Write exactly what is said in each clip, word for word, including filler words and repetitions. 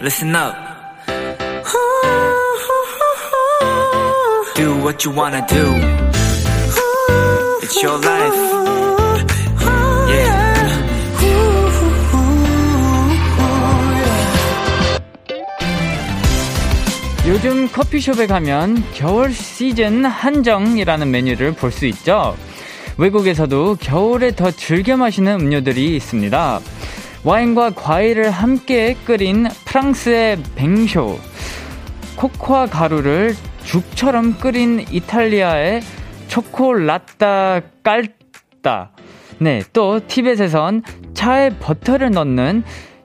listen up. Do what you wanna do. It's your life. Yeah. 요즘 커피숍에 가면 겨울 시즌 한정이라는 메뉴를 볼 수 있죠. 외국에서도 겨울에 더 즐겨 마시는 음료들이 있습니다. 와인과 과일을 함께 끓인 프랑스의 뱅쇼, 코코아 가루를 죽처럼 끓인 이탈리아의 초콜라따 깔따, 네, 또 티벳에선 차에 버터를 넣는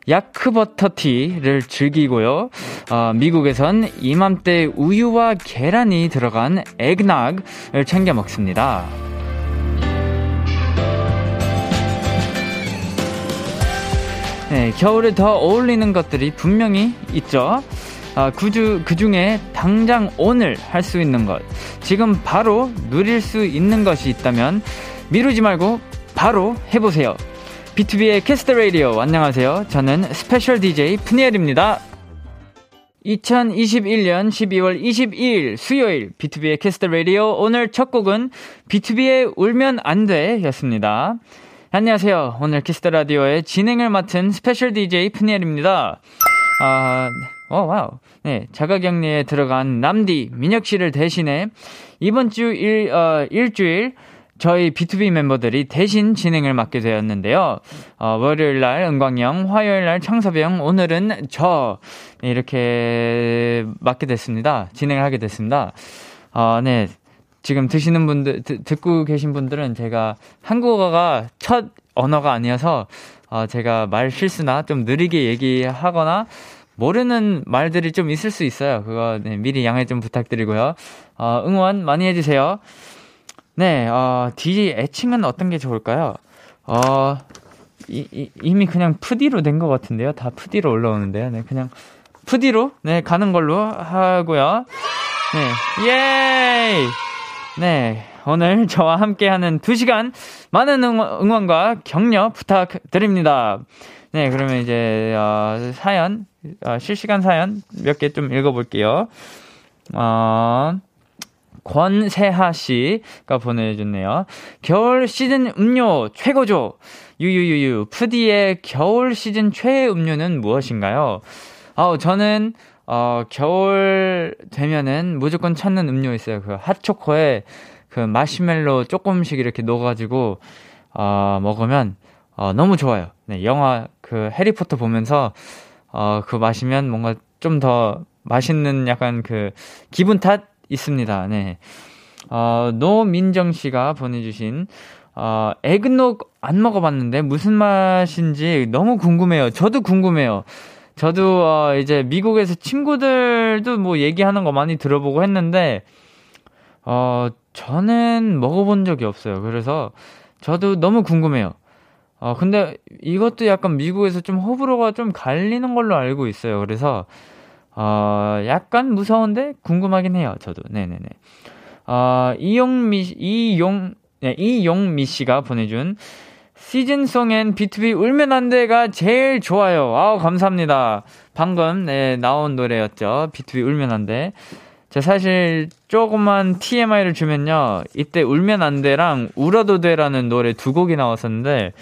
야크버터티를 즐기고요. 어, 미국에선 이맘때 우유와 계란이 들어간 에그낙을 챙겨 먹습니다. 네, 겨울에 더 어울리는 것들이 분명히 있죠. 아, 그주, 그중에 당장 오늘 할 수 있는 것, 지금 바로 누릴 수 있는 것이 있다면 미루지 말고 바로 해보세요. 비투비의 Kiss the Radio, 안녕하세요. 저는 스페셜 디제이 푸니엘입니다. 이천이십일년 십이월 이십이일 수요일 비투비의 Kiss the Radio, 오늘 첫 곡은 비투비의 울면 안 돼 였습니다. 안녕하세요. 오늘 키스 더 라디오의 진행을 맡은 스페셜 디제이 푸니엘입니다. 아, 어, 와우. 네, 자가격리에 들어간 남디, 민혁 씨를 대신해 이번 주 일, 어, 일주일 저희 비투비 멤버들이 대신 진행을 맡게 되었는데요. 어, 월요일 날 은광영, 화요일 날 창섭영, 오늘은 저, 네, 이렇게 맡게 됐습니다. 진행을 하게 됐습니다. 어, 네. 지금 드시는 분들, 드, 듣고 계신 분들은 제가 한국어가 첫 언어가 아니어서, 어, 제가 말 실수나 좀 느리게 얘기하거나 모르는 말들이 좀 있을 수 있어요. 그거, 네, 미리 양해 좀 부탁드리고요. 어, 응원 많이 해주세요. 네, 어, 디제이 애칭은 어떤 게 좋을까요? 어, 이, 이, 이미 그냥 푸디로 된 것 같은데요. 다 푸디로 올라오는데요. 네, 그냥 푸디로, 네, 가는 걸로 하고요. 네, 예이! 네, 오늘 저와 함께하는 두 시간 많은 응원과 격려 부탁드립니다. 네, 그러면 이제 어, 사연, 어, 실시간 사연 몇 개 좀 읽어볼게요. 어, 권세하 씨가 보내줬네요. 겨울 시즌 음료 최고죠. 유유유유, 푸디의 겨울 시즌 최애 음료는 무엇인가요? 아우, 저는 어, 겨울 되면은 무조건 찾는 음료 있어요. 그 핫초코에 그 마시멜로 조금씩 이렇게 녹아가지고, 어, 먹으면, 어, 너무 좋아요. 네, 영화 그 해리포터 보면서, 어, 그 마시면 뭔가 좀 더 맛있는 약간 그 기분 탓 있습니다. 네. 어, 노민정 씨가 보내주신, 어, 에그녹 안 먹어봤는데 무슨 맛인지 너무 궁금해요. 저도 궁금해요. 저도 어 이제 미국에서 친구들도 뭐 얘기하는 거 많이 들어보고 했는데, 어 저는 먹어본 적이 없어요. 그래서 저도 너무 궁금해요. 어 근데 이것도 약간 미국에서 좀 호불호가 좀 갈리는 걸로 알고 있어요. 그래서 어 약간 무서운데 궁금하긴 해요. 저도. 네네네. 어 이용미 이용 네, 이용미 씨가 보내준 시즌송 앤 비투비 울면 안 돼가 제일 좋아요. 아우, 감사합니다. 방금, 네, 나온 노래였죠. 비투비 울면 안 돼. 제가 사실 조금만 티엠아이를 주면요, 이때 울면 안 돼랑 울어도 돼라는 노래 두 곡이 나왔었는데,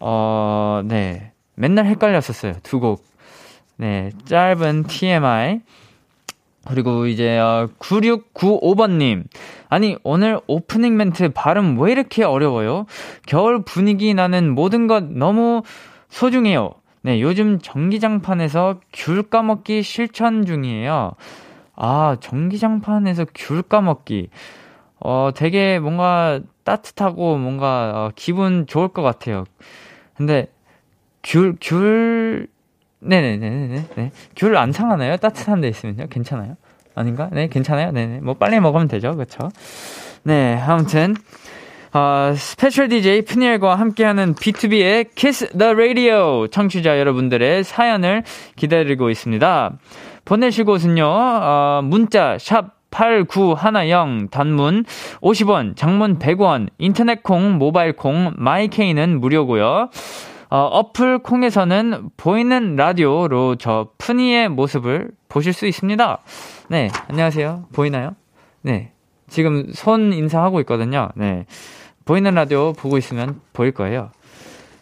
어, 네, 맨날 헷갈렸었어요. 두 곡. 네, 짧은 티엠아이. 그리고 이제 어, 구육구오번님, 아니 오늘 오프닝 멘트 발음 왜 이렇게 어려워요? 겨울 분위기 나는 모든 것 너무 소중해요. 네, 요즘 전기장판에서 귤 까먹기 실천 중이에요. 아, 전기장판에서 귤 까먹기, 어 되게 뭔가 따뜻하고 뭔가 어, 기분 좋을 것 같아요. 근데 귤 귤 네네네네. 네. 귤 안 상하나요? 따뜻한 데 있으면요? 괜찮아요? 아닌가? 네, 괜찮아요? 네네. 뭐, 빨리 먹으면 되죠. 그쵸? 네, 아무튼, 어, 스페셜 디제이 푸니엘과 함께하는 비투비의 Kiss the Radio. 청취자 여러분들의 사연을 기다리고 있습니다. 보내실 곳은요, 어, 문자, 샵, 팔구일공, 단문 오십원, 장문 백원, 인터넷 콩, 모바일 콩, 마이케이는 무료고요. 어, 어플 콩에서는 보이는 라디오로 저 푸니의 모습을 보실 수 있습니다. 네, 안녕하세요. 보이나요? 네, 지금 손 인사하고 있거든요. 네, 보이는 라디오 보고 있으면 보일 거예요.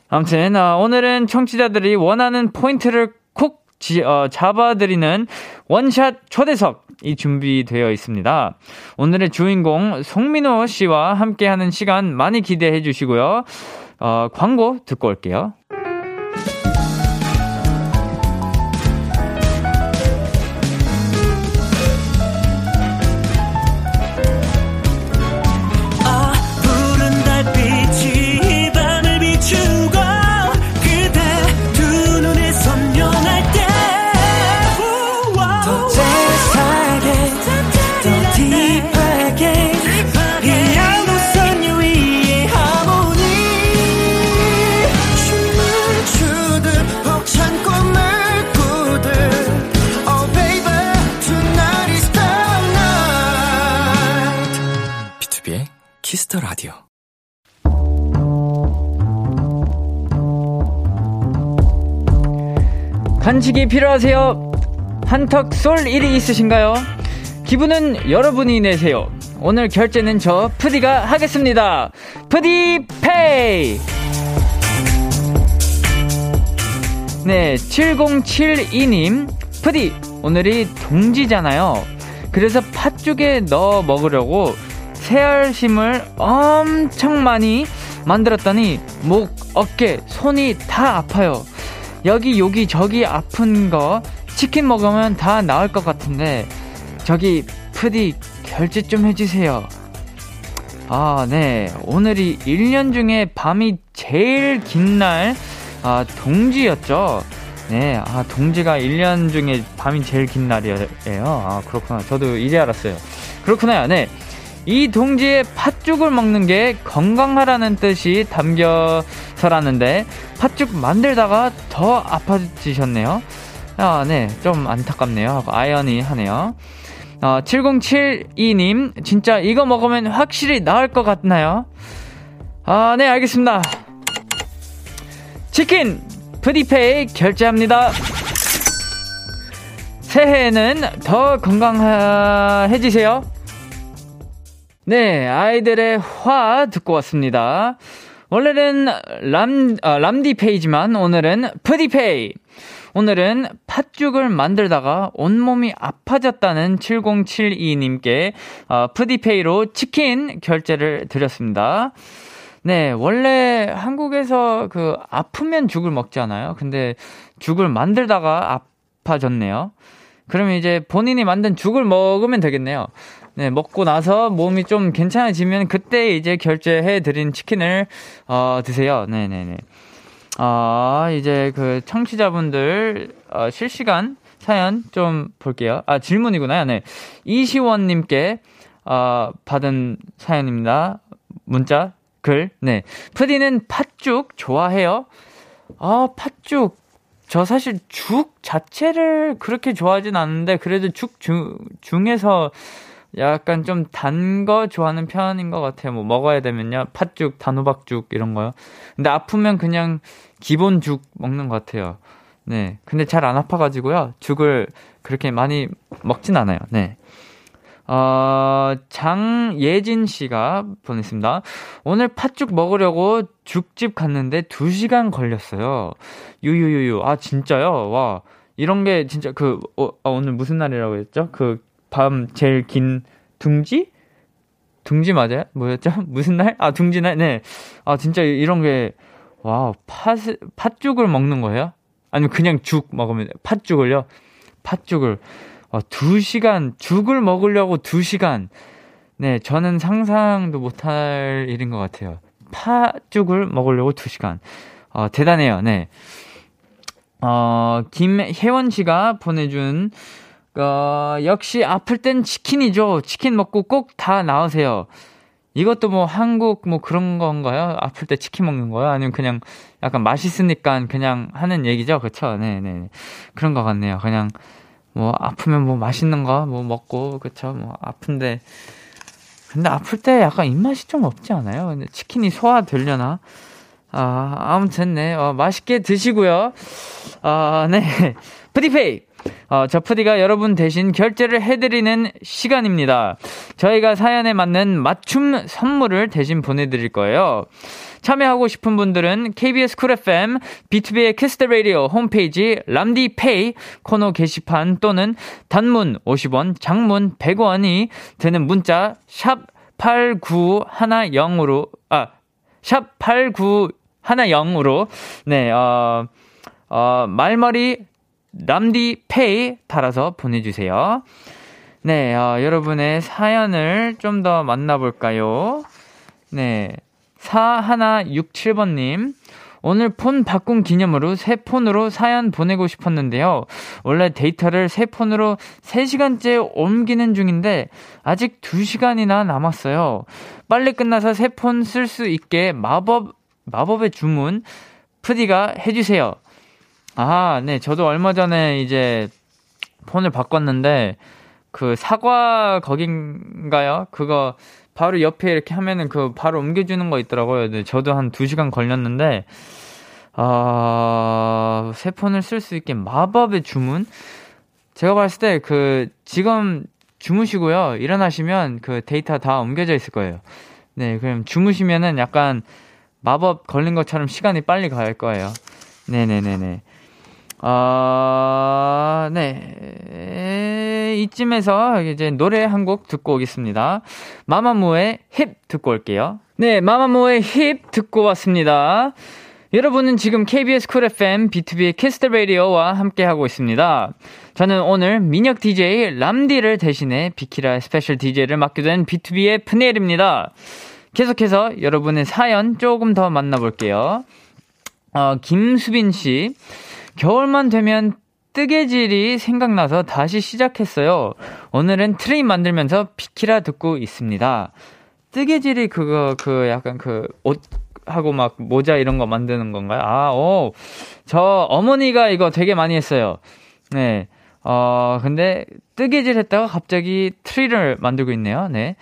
아무튼 어, 오늘은 청취자들이 원하는 포인트를 콕 지, 어, 잡아드리는 원샷 초대석이 준비되어 있습니다. 오늘의 주인공 송민호 씨와 함께하는 시간 많이 기대해 주시고요. 어, 광고 듣고 올게요. 키스 더 라디오. 간식이 필요하세요? 한턱 쏠 일이 있으신가요? 기분은 여러분이 내세요. 오늘 결제는 저 푸디가 하겠습니다. 푸디페이. 네, 칠공칠이 님 푸디, 오늘이 동지잖아요. 그래서 팥죽에 넣어 먹으려고 새알심을 엄청 많이 만들었더니 목, 어깨, 손이 다 아파요. 여기 여기 저기 아픈 거 치킨 먹으면 다 나을 것 같은데 저기 푸디 결제 좀 해주세요. 아, 네, 오늘이 일 년 중에 밤이 제일 긴 날, 아, 동지였죠. 네, 아, 동지가 일 년 중에 밤이 제일 긴 날이에요. 아, 그렇구나. 저도 이제 알았어요. 그렇구나. 네, 이 동지에 팥죽을 먹는 게 건강하라는 뜻이 담겨서라는데 팥죽 만들다가 더 아파지셨네요. 아, 네, 좀 안타깝네요. 아이러니하네요. 어, 칠공칠이 님 진짜 이거 먹으면 확실히 나을 것 같나요? 아, 네, 알겠습니다. 치킨 푸디페이 결제합니다. 새해에는 더 건강해지세요. 네, 아이들의 화 듣고 왔습니다. 원래는 람, 아, 람디페이지만 오늘은 푸디페이. 오늘은 팥죽을 만들다가 온몸이 아파졌다는 칠공칠이 님께 어, 푸디페이로 치킨 결제를 드렸습니다. 네, 원래 한국에서 그 아프면 죽을 먹잖아요. 근데 죽을 만들다가 아파졌네요. 그러면 이제 본인이 만든 죽을 먹으면 되겠네요. 네, 먹고 나서 몸이 좀 괜찮아지면 그때 이제 결제해드린 치킨을, 어, 드세요. 네네네. 아, 이제 그 청취자분들, 어, 실시간 사연 좀 볼게요. 아, 질문이구나. 네. 이시원님께, 어, 받은 사연입니다. 문자, 글. 네. 푸디는 팥죽 좋아해요? 아, 팥죽. 저 사실 죽 자체를 그렇게 좋아하진 않는데, 그래도 죽 중, 중에서 약간 좀 단 거 좋아하는 편인 것 같아요. 뭐 먹어야 되면요, 팥죽, 단호박죽 이런 거요. 근데 아프면 그냥 기본 죽 먹는 것 같아요. 네, 근데 잘 안 아파가지고요, 죽을 그렇게 많이 먹진 않아요. 네, 어, 장예진 씨가 보냈습니다. 오늘 팥죽 먹으려고 죽집 갔는데 두 시간 걸렸어요. 유유유유. 아, 진짜요? 와, 이런 게 진짜 그 어, 아, 오늘 무슨 날이라고 했죠? 그 밤 제일 긴 둥지? 둥지 맞아요? 뭐였죠? 무슨 날? 아, 둥지날? 네. 아, 진짜 이런 게, 와우, 팥, 팥죽을 먹는 거예요? 아니면 그냥 죽 먹으면, 팥죽을요? 팥죽을. 와, 두 시간, 죽을 먹으려고 두 시간. 네, 저는 상상도 못할 일인 것 같아요. 팥죽을 먹으려고 두 시간. 어, 대단해요, 네. 어, 김혜원 씨가 보내준, 어, 역시 아플 땐 치킨이죠. 치킨 먹고 꼭 다 나으세요. 이것도 뭐 한국 뭐 그런 건가요? 아플 때 치킨 먹는 거요? 아니면 그냥 약간 맛있으니까 그냥 하는 얘기죠? 그쵸? 네네. 그런 것 같네요. 그냥 뭐 아프면 뭐 맛있는 거 뭐 먹고, 그쵸? 뭐 아픈데. 근데 아플 때 약간 입맛이 좀 없지 않아요? 근데 치킨이 소화되려나? 아, 아무튼, 네. 어, 맛있게 드시고요. 아, 네. 프리페이! 어, 저 프디가 여러분 대신 결제를 해드리는 시간입니다. 저희가 사연에 맞는 맞춤 선물을 대신 보내드릴 거예요. 참여하고 싶은 분들은 케이비에스 쿨 에프엠, 비투비의 Kiss the Radio 홈페이지 람디 페이 코너 게시판 또는 단문 오십 원, 장문 백 원이 드는 문자 샵 팔구일공으로 아, 샵 팔구일공으로 네, 어, 어, 말머리 람디 페이 달아서 보내주세요. 네, 어, 여러분의 사연을 좀 더 만나볼까요? 네, 사일육칠 번님 오늘 폰 바꾼 기념으로 새 폰으로 사연 보내고 싶었는데요. 원래 데이터를 새 폰으로 세 시간째 옮기는 중인데 아직 두 시간이나 남았어요. 빨리 끝나서 새 폰 쓸 수 있게 마법, 마법의 주문 푸디가 해주세요. 아, 네, 저도 얼마 전에 이제 폰을 바꿨는데, 그 사과 거긴가요? 그거 바로 옆에 이렇게 하면은 그 바로 옮겨주는 거 있더라고요. 네, 저도 한 두 시간 걸렸는데, 아, 새 폰을 쓸 수 있게 마법의 주문? 제가 봤을 때 그 지금 주무시고요. 일어나시면 그 데이터 다 옮겨져 있을 거예요. 네, 그럼 주무시면은 약간 마법 걸린 것처럼 시간이 빨리 갈 거예요. 네네네네. 아, 네. 이쯤에서 이제 노래 한 곡 듣고 오겠습니다. 마마무의 힙 듣고 올게요. 네, 마마무의 힙 듣고 왔습니다. 여러분은 지금 케이비에스 쿨 에프엠, 비투비의 Kiss the Radio와 함께하고 있습니다. 저는 오늘 민혁 디제이 람디를 대신해 비키라 스페셜 디제이를 맡게 된 비투비의 푸니엘입니다. 계속해서 여러분의 사연 조금 더 만나볼게요. 어, 김수빈씨, 겨울만 되면 뜨개질이 생각나서 다시 시작했어요. 오늘은 트림 만들면서 비키라 듣고 있습니다. 뜨개질이 그거, 그 약간 그 옷하고 막 모자 이런 거 만드는 건가요? 아, 오. 저 어머니가 이거 되게 많이 했어요. 네. 어, 근데 뜨개질 했다가 갑자기 트리를 만들고 있네요. 네.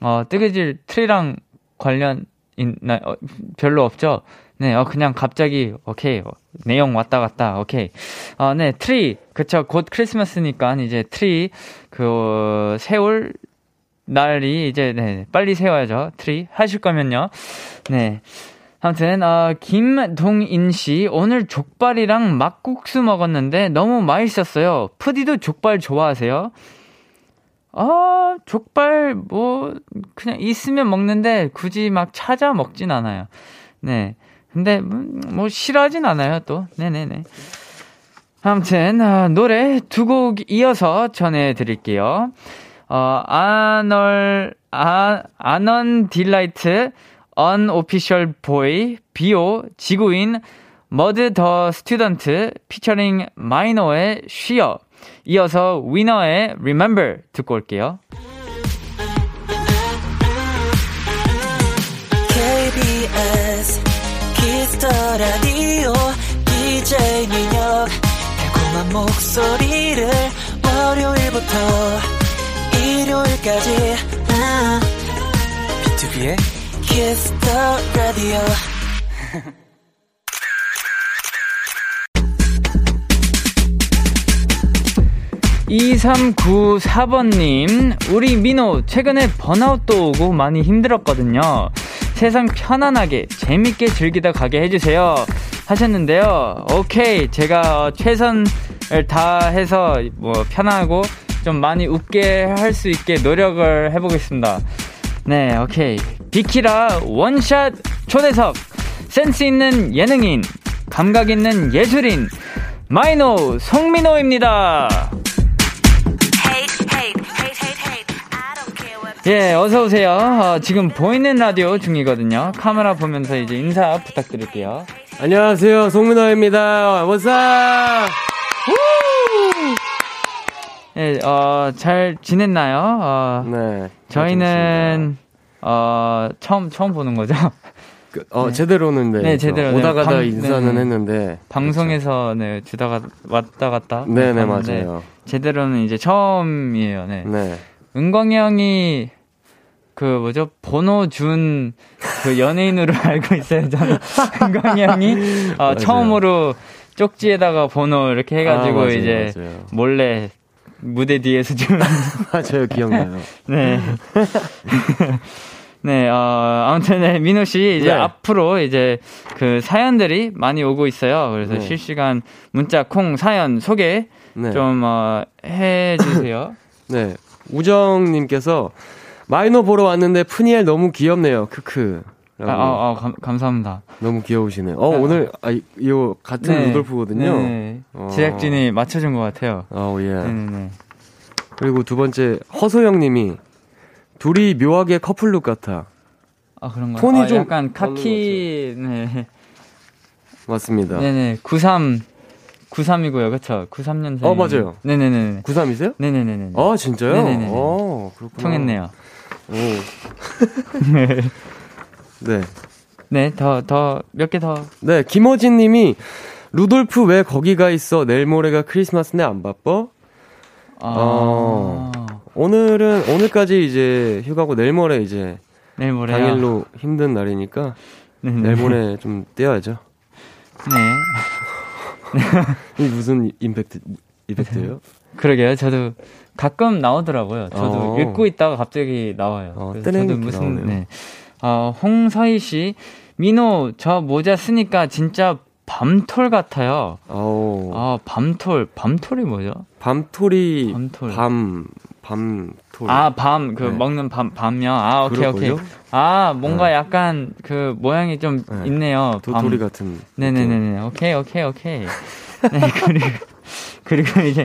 어, 뜨개질 트리랑 관련 있나, 어, 별로 없죠? 네, 어, 그냥 갑자기, 오케이, 어, 내용 왔다 갔다, 오케이. 어, 네, 트리. 그쵸, 곧 크리스마스니까, 이제 트리, 그, 세울 날이 이제, 네, 빨리 세워야죠. 트리. 하실 거면요. 네. 아무튼, 어, 김동인 씨, 오늘 족발이랑 막국수 먹었는데 너무 맛있었어요. 푸디도 족발 좋아하세요? 어, 족발, 뭐, 그냥 있으면 먹는데 굳이 막 찾아 먹진 않아요. 네. 근데 뭐 싫어하진 않아요 또. 네네네. 아무튼 아, 노래 두 곡 이어서 전해드릴게요. 어, 아널 아 아넌 딜라이트 언오피셜 보이 비오 지구인 머드 더 스튜던트 피처링 마이노의 쉬어 이어서 위너의 Remember 듣고 올게요. 케이비에스 Kiss the Radio 디제이 민혁 달콤한 목소리를 월요일부터 일요일까지 비투비의 Kiss the Radio. 이삼구사 번님 우리 민호 최근에 번아웃도 오고 많이 힘들었거든요. 세상 편안하게 재밌게 즐기다 가게 해주세요 하셨는데요. 오케이, 제가 최선을 다해서 뭐 편안하고 좀 많이 웃게 할 수 있게 노력을 해보겠습니다. 네, 오케이. 비키라 원샷 초대석 센스 있는 예능인 감각 있는 예술인 마이노 송민호입니다. 예, 어서오세요. 어, 지금 보이는 라디오 중이거든요. 카메라 보면서 이제 인사 부탁드릴게요. 안녕하세요. 송민호입니다. What's up? 예, 어, 잘 지냈나요? 어, 네. 저희는, 어, 처음, 처음 보는 거죠? 그, 어, 네. 제대로는, 네. 네, 제대로. 오다 가다 방, 인사는 네. 했는데. 방송에서, 네, 주다가 왔다 갔다. 네네, 맞아요. 제대로는 이제 처음이에요, 네. 네. 은광영이 그 뭐죠? 번호 준 그 연예인으로 알고 있어요. 저는 은광이 형이 어, 처음으로 쪽지에다가 번호 이렇게 해가지고 아, 맞아요, 이제 맞아요. 몰래 무대 뒤에서 좀 맞아요, 기억나요. 네. 네, 어, 아무튼, 네, 민호 씨, 이제 네. 앞으로 이제 그 사연들이 많이 오고 있어요. 그래서 네. 실시간 문자 콩 사연 소개 네. 좀, 어, 해주세요. 네. 우정님께서 마이노 보러 왔는데 푸니엘 너무 귀엽네요. 크크. 아, 아, 아 감, 감사합니다. 너무 귀여우시네요. 어, 아, 오늘, 아, 이거 같은 네. 루돌프거든요. 네. 어. 제작진이 맞춰준 것 같아요. 오, 예. 네네네. 그리고 두 번째, 허소영님이 둘이 묘하게 커플룩 같아. 아, 그런가요? 톤이 아, 좀 약간 카키. 네. 맞습니다. 네네. 구십삼, 구십삼이고요. 그렇죠? 구십삼 년생. 어, 맞아요. 네네네. 구십삼이세요? 네네네. 아, 진짜요? 네네네. 어, 그렇구나. 통했네요. 오. 네. 네, 더 더 몇 개 더. 네, 김호진 님이 루돌프 왜 거기 가 있어? 내일 모레가 크리스마스네 안 바빠? 아. 어. 오늘은 오늘까지 이제 휴가고 내일 모레 이제 내일 모레 당일로 힘든 날이니까 네네. 내일 모레 좀 떼어야죠. 네. 이게 무슨 임팩트 이펙트예요? 그러게요. 저도 가끔 나오더라고요. 저도 어. 읽고 있다가 갑자기 나와요. 어, 그래서 저도 무슨 나오네요. 네. 어, 홍서희 씨, 민호 저 모자 쓰니까 진짜 밤톨 같아요. 오. 아, 밤톨, 밤톨이 뭐죠? 밤톨이 밤톨. 밤, 밤톨. 아, 밤, 그 네. 먹는 밤, 밤요. 아, 오케이, 오케이. 거죠? 아, 뭔가 네. 약간 그 모양이 좀 네. 있네요. 도토리 밤. 같은. 네네네네. 오케이, 오케이, 오케이. 네, 그리고 그리고 이제.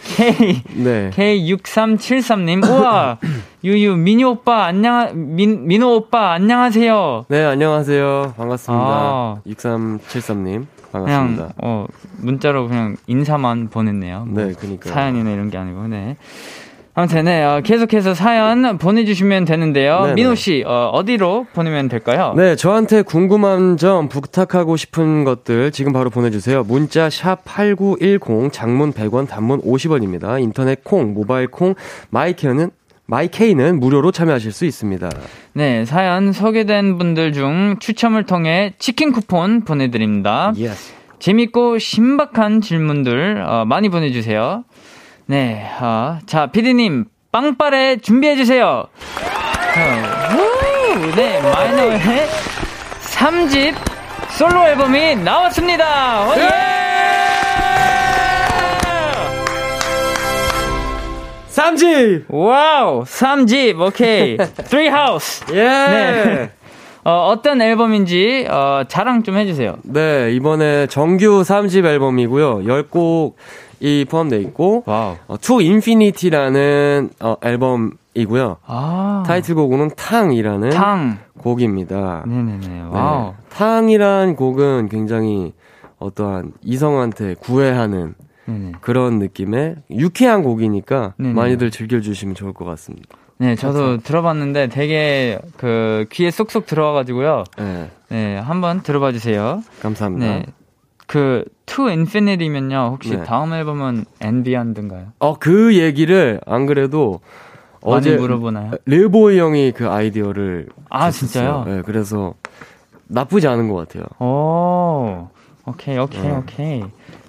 K 네. 케이 육삼칠삼님 우와 유유 민호 오빠 안녕 민 민호 오빠 안녕하세요. 네 안녕하세요 반갑습니다. 아. 육삼칠삼님 반갑습니다. 그냥 어 문자로 그냥 인사만 보냈네요. 뭐 네 그러니까 사연이나 이런 게 아니고 네. 아무튼 네 어, 계속해서 사연 보내주시면 되는데요. 네네. 민호 씨 어, 어디로 보내면 될까요? 네 저한테 궁금한 점 부탁하고 싶은 것들 지금 바로 보내주세요. 문자 샵 팔구일공 장문 백 원 단문 오십 원입니다. 인터넷 콩 모바일 콩 마이케어는 마이케이는 무료로 참여하실 수 있습니다. 네, 사연 소개된 분들 중 추첨을 통해 치킨 쿠폰 보내드립니다. Yes. 재밌고 신박한 질문들 어, 많이 보내주세요. 네, 어, 자, 피디님, 빵빠레 준비해주세요. 어, 네, 마이너의 삼 집 솔로 앨범이 나왔습니다. 예! 삼 집! 와우, 삼 집, 오케이. Three House. 예! 네. 어, 어떤 앨범인지 어, 자랑 좀 해주세요. 네, 이번에 정규 삼 집 앨범이고요. 열 곡, 이 포함되어 있고 와우. 어, To Infinity라는 어, 앨범이고요. 아. 타이틀곡은 탕이라는 탕. 곡입니다. 네네네. 와우. 네. 탕이란 곡은 굉장히 어떠한 이성한테 구애하는 네네. 그런 느낌의 유쾌한 곡이니까 네네. 많이들 즐겨주시면 좋을 것 같습니다. 네, 저도 그렇죠? 들어봤는데 되게 그 귀에 쏙쏙 들어와가지고요. 네, 네 한번 들어봐 주세요. 감사합니다. 네. 그 To Infinity면요 혹시 네. 다음 앨범은 And Beyond인가요? 어, 그 얘기를 안 그래도 많이 어제 물어보나요? 릴보이 형이 그 아이디어를 아 줬었어요. 진짜요? 네, 그래서 나쁘지 않은 것 같아요. 오, 오케이 오케이 네. 오케이.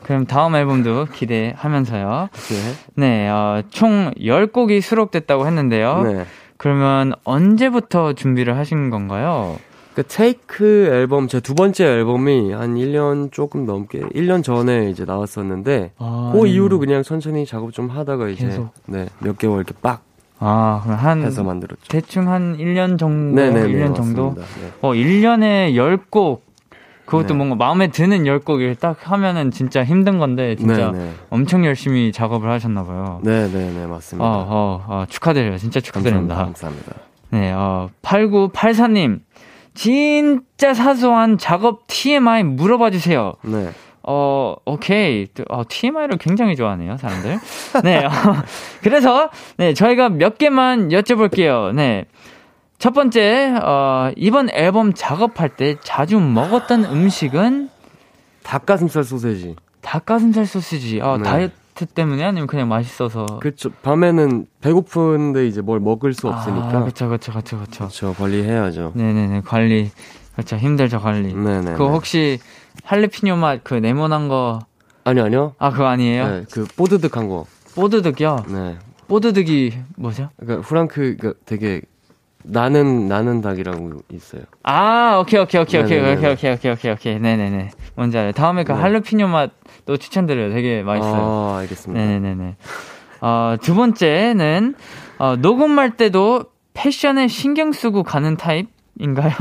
그럼 다음 앨범도 기대하면서요. 네, 네, 어, 총 열 곡이 수록됐다고 했는데요. 네. 그러면 언제부터 준비를 하신 건가요? 그 테이크 앨범 제 두 번째 앨범이 한 일 년 조금 넘게 일 년 전에 이제 나왔었는데 아, 그 네. 이후로 그냥 천천히 작업 좀 하다가 이제 계속. 네, 몇 개월 이렇게 빡 아, 그럼 한 해서 만들었죠. 대충 한 일 년 정도 네네, 일 년 네, 정도. 네. 어, 일 년에 열 곡 그것도 네. 뭔가 마음에 드는 열 곡을 딱 하면은 진짜 힘든 건데 진짜 네네. 엄청 열심히 작업을 하셨나 봐요. 네, 네, 네, 맞습니다. 어, 어, 어, 축하드려요. 진짜 축하드립니다. 감사합니다. 감사합니다. 네, 어, 팔구팔사님 진짜 사소한 작업 티엠아이 물어봐 주세요. 네. 어, 오케이. 어, 티엠아이를 굉장히 좋아하네요, 사람들. 네. 어, 그래서, 네, 저희가 몇 개만 여쭤볼게요. 네. 첫 번째, 어, 이번 앨범 작업할 때 자주 먹었던 음식은? 닭가슴살 소세지. 닭가슴살 소세지. 어, 네. 다이어트 다이어트 때문에 아니면 그냥 맛있어서? 그렇죠. 밤에는 배고픈데 이제 뭘 먹을 수 없으니까. 그렇죠, 그렇죠, 그렇죠, 그렇죠. 관리해야죠. 네네네, 관리. 그렇죠, 힘들죠 관리. 네네. 그 혹시 할레피뇨 맛 그 네모난 거? 아니요, 아니요. 아, 그거 아니에요? 네, 그 뽀드득한 거. 뽀드득이요? 네. 뽀드득이 뭐죠? 그러니까 프랑크 그 되게. 나는 나는 닭이라고 있어요. 아, 오케이 오케이 오케이 오케이 오케이 오케이 오케이 오케이 오케이. 네네네. 뭔지 알아요. 다음에 그 네. 할루피뇨 맛도 추천드려요. 되게 맛있어요. 아, 알겠습니다. 네네네. 어, 두 번째는 어, 녹음할 때도 패션에 신경 쓰고 가는 타입인가요?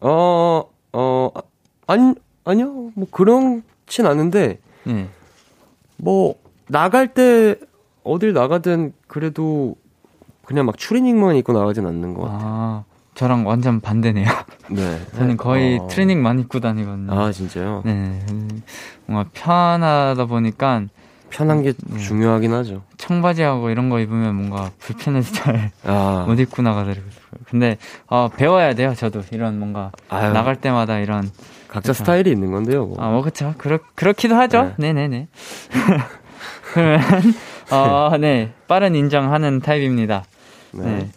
어, 어, 아니 아니요. 뭐 그런진 않은데. 네. 뭐 나갈 때 어딜 나가든 그래도. 그냥 막 추리닝만 입고 나가진 않는 것 같아요. 아, 저랑 완전 반대네요. 네. 저는 거의 어... 트리닝만 입고 다니거든요. 아, 진짜요? 네. 뭔가 편하다 보니까. 편한 게 네. 중요하긴 하죠. 청바지하고 이런 거 입으면 뭔가 불편해서 잘 못 아. 입고 나가더라고요. 근데 어, 배워야 돼요, 저도. 이런 뭔가 아유. 나갈 때마다 이런. 각자 그래서. 스타일이 있는 건데요. 뭐. 아, 뭐, 그쵸. 그렇, 그렇기도 하죠. 네. 네네네. 그러면, 어, 네. 빠른 인정하는 타입입니다. 네. 네.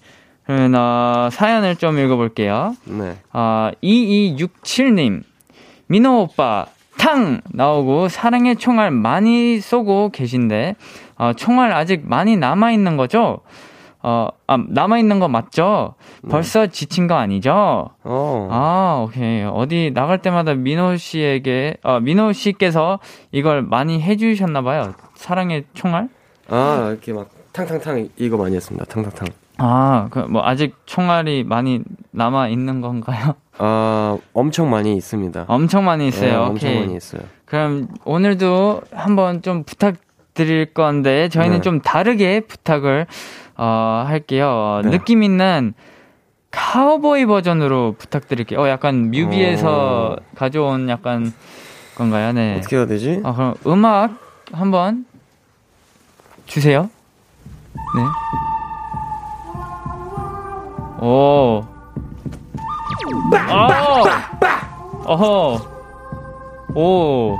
그러면, 어, 사연을 좀 읽어볼게요. 네. 어, 이이육칠님. 민호 오빠, 탕! 나오고 사랑의 총알 많이 쏘고 계신데, 어, 총알 아직 많이 남아있는 거죠? 어, 아, 남아있는 거 맞죠? 벌써 네. 지친 거 아니죠? 오. 아, 오케이. 어디 나갈 때마다 민호 씨에게, 어, 민호 씨께서 이걸 많이 해주셨나봐요. 사랑의 총알? 아, 이렇게 막, 탕탕탕, 이거 많이 했습니다. 탕탕탕. 아, 그, 뭐, 아직 총알이 많이 남아있는 건가요? 아, 엄청 많이 있습니다. 엄청 많이 있어요? 네, 엄청 오케이. 많이 있어요. 그럼 오늘도 한번 좀 부탁드릴 건데, 저희는 네. 좀 다르게 부탁을, 어, 할게요. 네. 느낌 있는 카우보이 버전으로 부탁드릴게요. 어, 약간 뮤비에서 어... 가져온 약간 건가요? 네. 어떻게 해야 되지? 아, 그럼 음악 한번 주세요. 네. 오. 아. 어허. 오.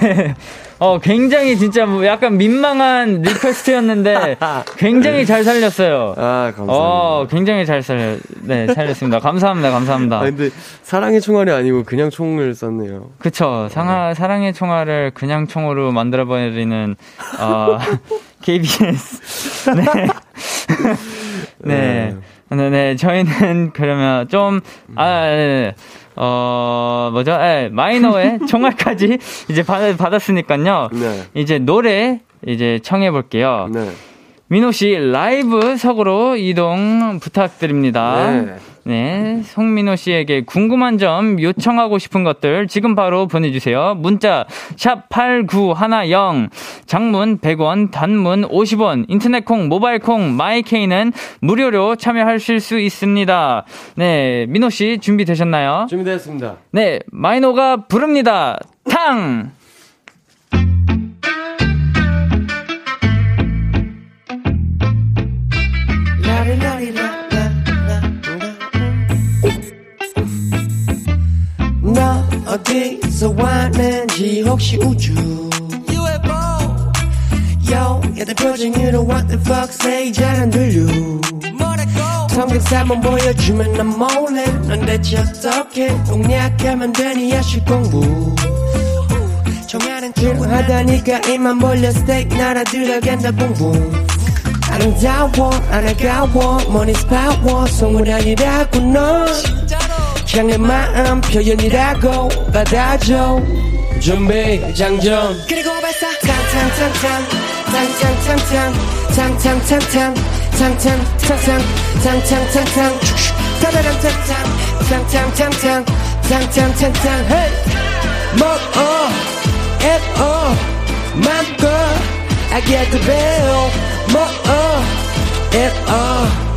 네. 어, 굉장히 진짜 뭐 약간 민망한 리퀘스트였는데 굉장히 잘 살렸어요. 아, 감사합니다. 어, 굉장히 잘 살려. 네, 살렸습니다. 감사합니다. 감사합니다. 아, 근데 사랑의 총알이 아니고 그냥 총을 썼네요. 그쵸. 상하, 사랑의 총알을 그냥 총으로 만들어버리는 어, 케이비에스. 네. 네. 네, 네. 저희는 그러면 좀 아, 네. 어, 뭐죠? 예, 마이너의 총알까지 이제 받, 받았으니까요. 네. 이제 노래 이제 청해볼게요. 네. 민호씨 라이브 석으로 이동 부탁드립니다. 네. 네. 송민호씨에게 궁금한 점 요청하고 싶은 것들 지금 바로 보내주세요. 문자, 샵 팔구일공, 장문 백 원, 단문 오십 원, 인터넷콩, 모바일콩, 마이케이는 무료로 참여하실 수 있습니다. 네. 민호씨 준비되셨나요? 준비되었습니다. 네. 마이노가 부릅니다. 탕! 너 어디서 왔는지 혹시 우주 유에프오 요 야단 표정으로 what the fuck say 잘 안 들려 뭐라고 성격사만 보여주면 난 몰래 넌 대체 어떻게 공략하면 되니 야식 공부 정하는 중하다니까 입만 벌려 스테이크 날아 들어간다 붕붕 아름다워 아나가워 머니스 파워 성운 아니라고 넌 향해 마음 표현이라고 받아줘 준비 장전 그리고 발사 탕탕탕탕 탕탕탕탕 탕탕탕탕 탕탕탕탕 탕탕탕탕 타다랑탕탕 탕탕탕탕 탕탕탕탕 헤이 먹어 에어 맘껏 I get the bell 먹어 에어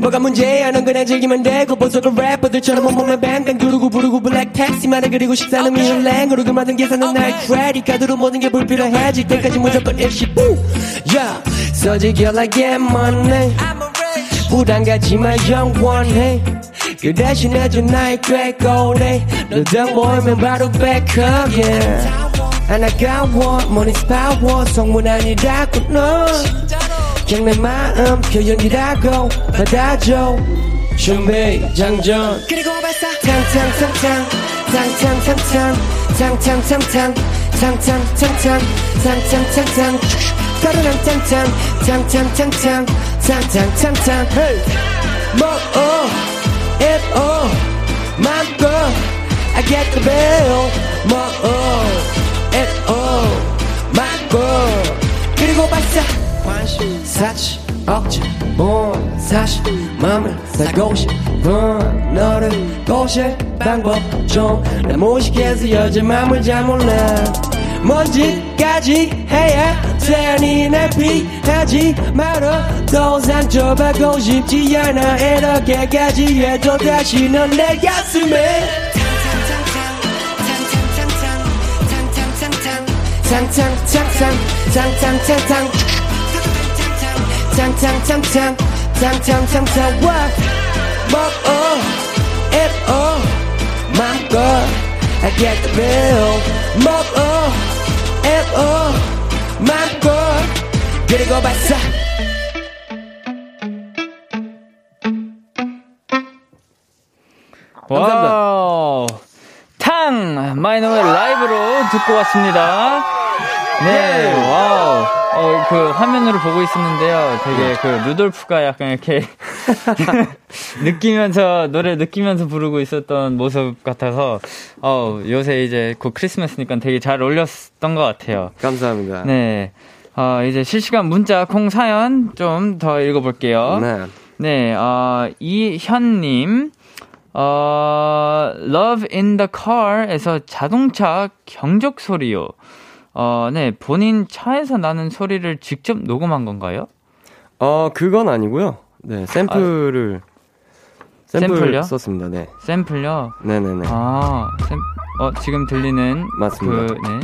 뭐가 문제야 넌 그냥 즐기면 되고 보석은 래퍼들처럼 온몸에 뱅뱅 두르고 부르고 블랙 택시만에 그리고 식사는 미슐랭으로 그 많은 계산은 okay. 날 크레딧 카드로 모든 게 불필요해질 때까지 무조건 일시 yeah. So 지겨라 get money 부담 가지마 영원해 그 대신 해준 나의 꾀꼬리 너도 모이면 바로 back up yeah 안아까워 모니스파워 성문 아니라고 너 그냥 내 마음 표현이라고 받아줘 준비 장전 그리고 발사 탕탕탕탕 탕탕탕탕 탕탕탕탕 탕탕탕탕 탕탕탕탕 따르랑 탕탕 탕탕탕탕 탕탕탕탕 먹어 입어 맘껏 I get the bill 먹어 입어 맘껏 그리고 발사 관심 사치 억지 본 사실 맘을 살고 싶은 너를 꼬실 방법 좀 나 무식해서 여자 맘을 잘 몰라 뭔지까지 해야 되니 날 피하지 말어 또 상처받고 싶지 않아 이렇게까지 해도 다시 넌 내 가슴에 탕탕탕탕 탕탕탕탕 탕탕탕탕 탕탕탕탕 와 먹어 입어 맘껏 I get the bill 먹어 입어 맘껏 그리고 발사 와우 탕 마이노의 라이브로 듣고 왔습니다. 네 와우 어, 그, 화면으로 보고 있었는데요. 되게 그, 루돌프가 약간 이렇게, 느끼면서, 노래 느끼면서 부르고 있었던 모습 같아서, 어, 요새 이제 곧 크리스마스니까 되게 잘 어울렸던 것 같아요. 감사합니다. 네. 어, 이제 실시간 문자, 콩 사연 좀 더 읽어볼게요. 네. 네, 어, 이현님. 어, Love in the Car 에서 자동차 경적 소리요. 어, 네, 본인 차에서 나는 소리를 직접 녹음한 건가요? 어, 그건 아니고요. 네, 샘플을 아, 샘플 샘플요? 썼습니다. 네. 샘플요? 네네네. 아, 샘, 어, 지금 들리는 맞습니다. 그, 네.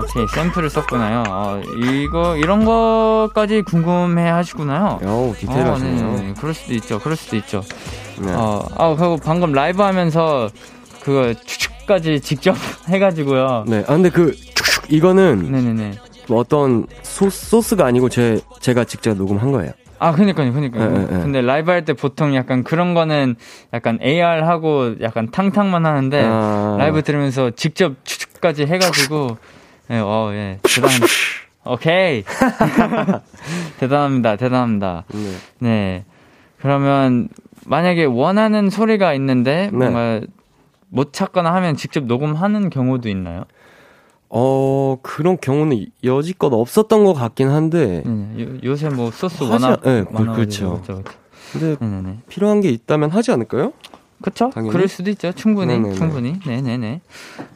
오케이, 샘플을 썼구나요. 어, 이거 이런 거까지 궁금해 하시구나요. 오, 디테일하시네요. 어, 네, 그럴 수도 있죠. 그럴 수도 있죠. 네. 어, 아, 그리고 방금 라이브 하면서 그거 추측까지 직접 해가지고요. 네, 아 근데 그 이거는 네네네. 어떤 소, 소스가 아니고 제, 제가 직접 녹음한 거예요. 아, 그니까요, 그니까요. 네, 근데 네. 라이브 할 때 보통 약간 그런 거는 약간 에이알 하고 약간 탕탕만 하는데 아... 라이브 들으면서 직접 추측까지 해가지고 네, 어, 예, 대단합니다. 오케이. 대단합니다, 대단합니다. 네. 네. 그러면 만약에 원하는 소리가 있는데 네. 뭔가 못 찾거나 하면 직접 녹음하는 경우도 있나요? 어, 그런 경우는 여지껏 없었던 것 같긴 한데. 네, 요, 요새 뭐 소스 워낙. 예, 네, 그렇죠. 그렇죠. 근데 네네. 필요한 게 있다면 하지 않을까요? 그쵸? 당연히. 그럴 수도 있죠. 충분히. 네네네. 충분히. 네네네.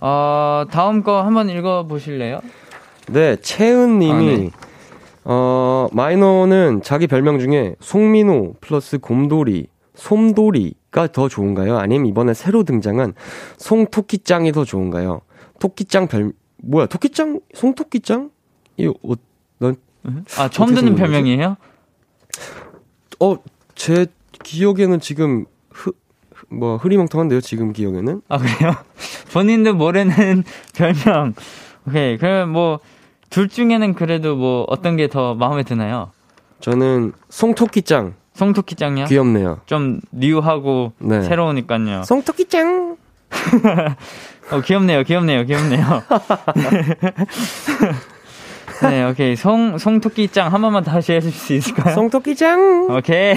어, 다음 거 한번 읽어보실래요? 네, 채은님이, 아, 네. 어, 마이너는 자기 별명 중에 송민호 플러스 곰돌이, 솜돌이가 더 좋은가요? 아니면 이번에 새로 등장한 송토끼짱이 더 좋은가요? 토끼짱 별, 뭐야, 토끼짱? 송토끼짱? 이, 어, 난. 아, 처음 듣는 별명이에요? 어, 제 기억에는 지금, 흐, 뭐, 흐리멍텅한데요, 지금 기억에는? 아, 그래요? 본인도 모르는 별명. 오케이, 그러면 뭐, 둘 중에는 그래도 뭐, 어떤 게 더 마음에 드나요? 저는, 송토끼짱. 송토끼짱이요? 귀엽네요. 좀, 뉴하고, 네. 새로우니까요. 송토끼짱! 어, 귀엽네요, 귀엽네요, 귀엽네요. 네, 오케이. 송, 송토끼짱 한 번만 다시 해줄 수 있을까요? 송토끼짱! 오케이.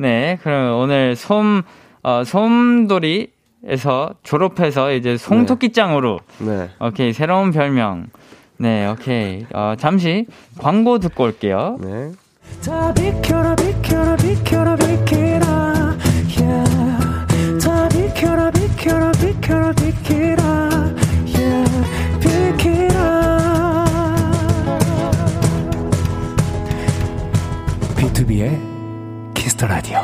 네, 그럼 오늘 솜, 어, 솜돌이에서 졸업해서 이제 송토끼짱으로. 네. 네. 오케이, 새로운 별명. 네, 오케이. 어, 잠시 광고 듣고 올게요. 네. 다 비켜라, 비켜라, 비켜라, 비켜라. Yeah. 비켜라 비켜라 비켜라 비켜라 yeah, 비켜라 비투비의 키스 더 라디오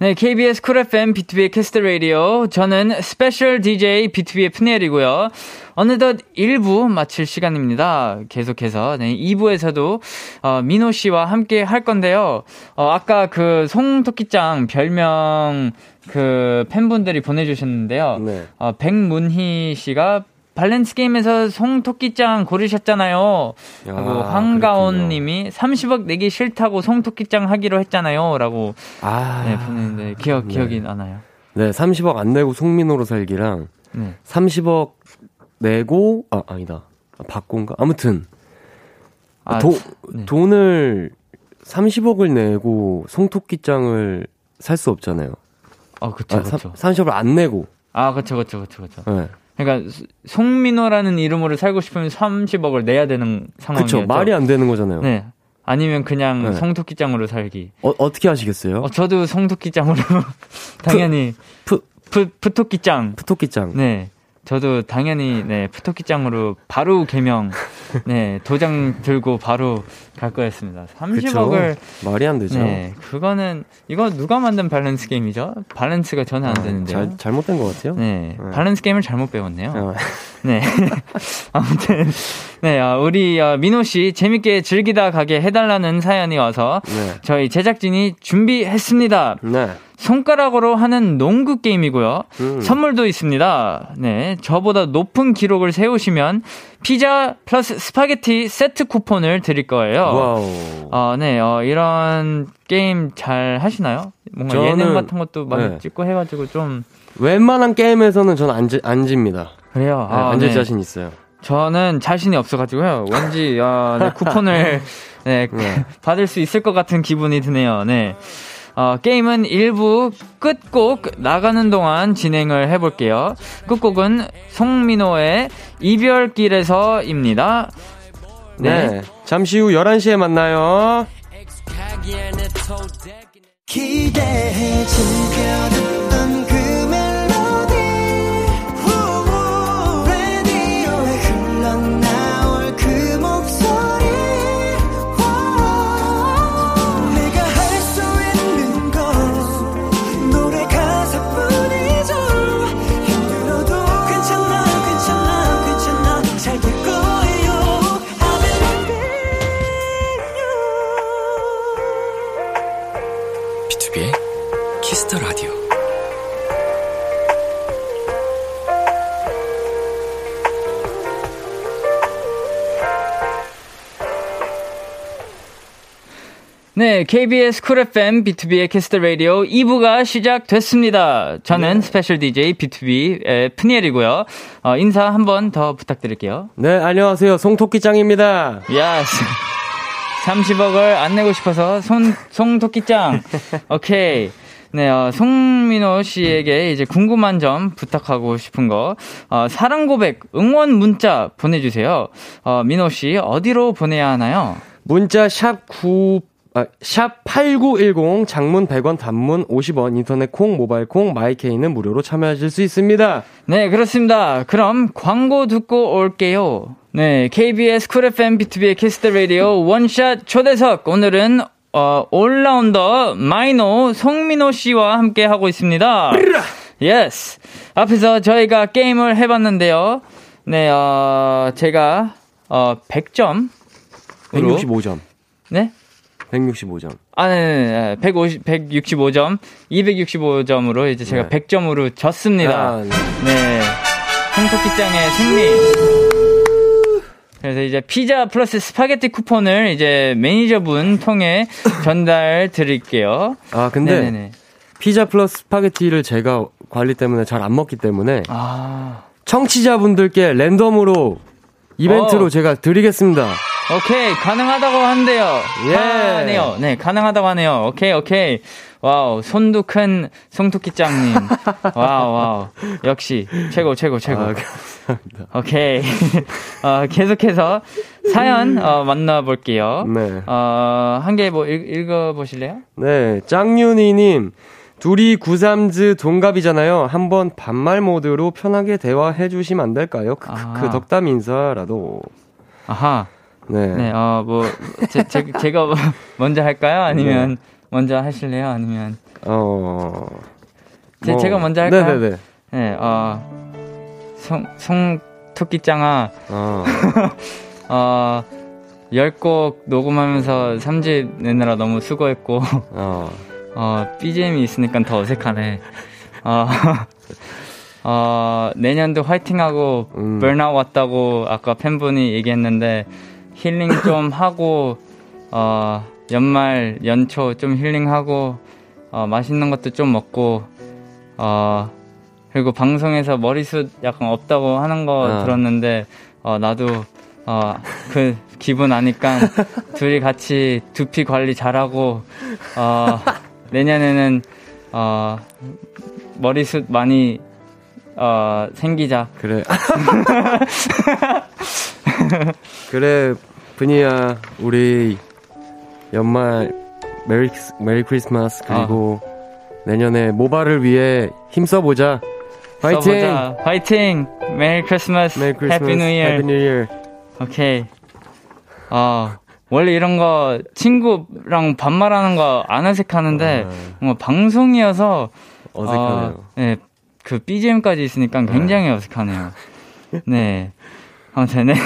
네, 케이비에스 쿨 에프엠 비투비의 Kiss the Radio. 저는 스페셜 디제이 비투비의 푸니엘이고요. 어느덧 일 부 마칠 시간입니다. 계속해서 네, 이 부에서도 어, 민호 씨와 함께 할 건데요. 어, 아까 그 송토끼짱 별명 그 팬분들이 보내주셨는데요. 네. 어, 백문희 씨가 밸런스 게임에서 송토끼짱 고르셨잖아요. 야, 하고 황가온 님이 삼십억 내기 싫다고 송토끼짱 하기로 했잖아요. 라고 아, 네, 보냈는데 기억, 네. 기억이 나나요? 네, 삼십억 안 내고 송민호로 살기랑 네. 삼십억 내고, 아, 아니다. 아, 바꾼가? 아무튼 아, 도, 네. 돈을 삼십억을 내고 송토끼짱을 살 수 없잖아요. 아, 그쵸, 아, 그쵸. 삼십억을 안 내고. 아, 그쵸, 그쵸, 그쵸, 그쵸. 네. 그러니까 송민호라는 이름으로 살고 싶으면 삼십억을 내야 되는 상황이었죠. 그렇죠. 말이 안 되는 거잖아요. 네. 아니면 그냥 네. 송토끼짱으로 살기. 어, 어떻게 하시겠어요? 어, 저도 송토끼짱으로 당연히 푸, 푸, 푸, 푸토끼짱. 푸토끼짱. 네. 저도 당연히 네, 푸토끼짱으로 바로 개명. 네. 도장 들고 바로 갈 거였습니다. 삼십억을 그쵸? 말이 안 되죠. 네. 그거는 이거 누가 만든 밸런스 게임이죠? 밸런스가 전혀 안 되는데요. 아, 잘 잘못된 것 같아요. 네. 네. 밸런스 게임을 잘못 배웠네요. 네. 아무튼 네, 우리 민호 씨 재밌게 즐기다 가게 해달라는 사연이 와서 네. 저희 제작진이 준비했습니다. 네. 손가락으로 하는 농구 게임이고요. 음. 선물도 있습니다. 네, 저보다 높은 기록을 세우시면 피자 플러스 스파게티 세트 쿠폰을 드릴 거예요. 와우. 어, 네, 어, 이런 게임 잘 하시나요? 뭔가 저는, 예능 같은 것도 많이 네. 찍고 해가지고 좀 웬만한 게임에서는 전 안 안 집니다. 그래요? 네, 아, 안 질 네. 자신 있어요. 저는 자신이 없어가지고요. 왠지 어, 네, 쿠폰을 네, 네. 받을 수 있을 것 같은 기분이 드네요. 네. 어, 게임은 일 부 끝곡 나가는 동안 진행을 해볼게요. 끝곡은 송민호의 이별길에서입니다. 네. 네. 잠시 후 열한 시에 만나요. 기대해 즐겨듣던 그 멜로디 라디오에 흘러나올 그 목소리 내가 할 수 있는 건 노래 가사뿐이죠 힘들어도 괜찮아 괜찮아 괜찮아 잘 될 거예요 I'm in love with you 비투비의 키스 더 라디오 네, 케이비에스 쿨 에프엠 비투비의 Kiss the Radio 이 부가 시작됐습니다. 저는 네. 스페셜 디제이 비투비의 푸니엘이고요. 어, 인사 한 번 더 부탁드릴게요. 네, 안녕하세요. 송토끼짱입니다. 예스. 삼십억을 안 내고 싶어서 손, 송토끼짱. 오케이. 네, 어, 송민호 씨에게 이제 궁금한 점 부탁하고 싶은 거, 어, 사랑 고백, 응원 문자 보내주세요. 어, 민호 씨, 어디로 보내야 하나요? 문자 샵 구 아, 샵 팔구일공 장문 백 원 단문 오십 원 인터넷 콩 모바일 콩 마이케이는 무료로 참여하실 수 있습니다. 네, 그렇습니다. 그럼 광고 듣고 올게요. 네, 케이비에스 쿨 에프엠 비투비의 Kiss the Radio 원샷 초대석 오늘은 어, 올라운더 마이노 송민호 씨와 함께 하고 있습니다. 예스. 앞에서 저희가 게임을 해봤는데요. 네, 어, 제가 어, 백 점 백육십오 점 네? 백육십오 점. 아, 네네. 백오십, 백육십오 점, 이백육십오 점으로 이제 제가 네. 백 점으로 졌습니다. 아, 네. 네. 홍토끼짱의 승리. 그래서 이제 피자 플러스 스파게티 쿠폰을 이제 매니저분 통해 전달 드릴게요. 아, 근데 네네네. 피자 플러스 스파게티를 제가 관리 때문에 잘 안 먹기 때문에 아. 청취자분들께 랜덤으로 이벤트로 오. 제가 드리겠습니다. 오케이, 가능하다고 한대요. 예. 하네요. 네, 가능하다고 하네요. 오케이, 오케이. 와우, 손도 큰 송토끼짱님. 와우, 와우. 역시, 최고, 최고, 최고. 아, 감사합니다. 오케이. 어, 계속해서 사연, 어, 만나볼게요. 네. 어, 한 개 뭐, 읽, 읽어보실래요? 네, 짱윤이님. 둘이 구삼즈 동갑이잖아요. 한번 반말 모드로 편하게 대화해주시면 안 될까요? 크크크, 덕담 인사라도. 아하. 네. 네, 어, 뭐, 제, 제, 제가 먼저 할까요? 아니면, 먼저 하실래요? 아니면 어 제, 뭐... 제가 먼저 할까요? 네네네. 네, 어 송 송토끼짱아 어 어 열 곡 녹음하면서 삼 집 내느라 너무 수고했고 어, 어 비지엠이 있으니까 더 어색하네. 어, 어 내년도 화이팅하고 음. 번아웃 왔다고 아까 팬분이 얘기했는데 힐링 좀 하고 어 연말 연초 좀 힐링하고 어 맛있는 것도 좀 먹고 어 그리고 방송에서 머리숱 약간 없다고 하는 거 어. 들었는데 어 나도 어 그 기분 아니까 둘이 같이 두피 관리 잘하고 어 내년에는 어 머리숱 많이 어 생기자. 그래. 그래 분이야 우리 연말 메리 메리 크리스마스 그리고 어. 내년에 모바를 위해 힘써보자. 화이팅! 써보자. 화이팅! 메리 크리스마스. 메리 크리스마스. 해피 뉴 이어. 해피 뉴 이어. 오케이. 아 원래 이런 거 친구랑 반말하는 거 안 어색하는데 어. 뭔가 방송이어서 어색하네요. 어, 네, 그 비지엠까지 있으니까 굉장히 네. 어색하네요. 네. 아무튼 네. 네.